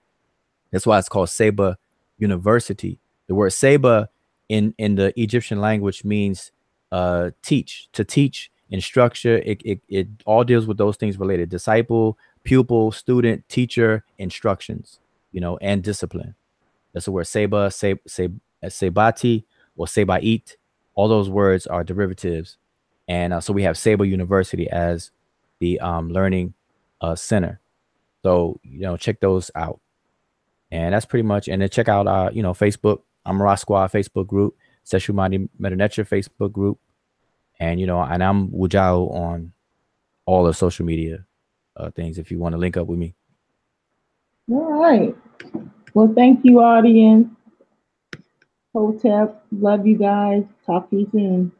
That's why it's called Saber University. The word Saber in, in the Egyptian language means uh, teach, to teach, instructor. It, it, it all deals with those things related. Disciple, pupil, student, teacher, instructions, you know, and discipline. That's the word Saber, Sab, Sab, Sabati, or Sabait. All those words are derivatives. And uh, so we have Saber University as the um, learning uh, center. So, you know, check those out. And that's pretty much. And then check out, uh, you know, Facebook, Amara Squad Facebook group, Seshu Maa Medu Netcher Facebook group. And, you know, and I'm Wujau on all the social media uh, things if you want to link up with me. All right. Well, thank you, audience. Hotep. Love you guys. Talk to you soon.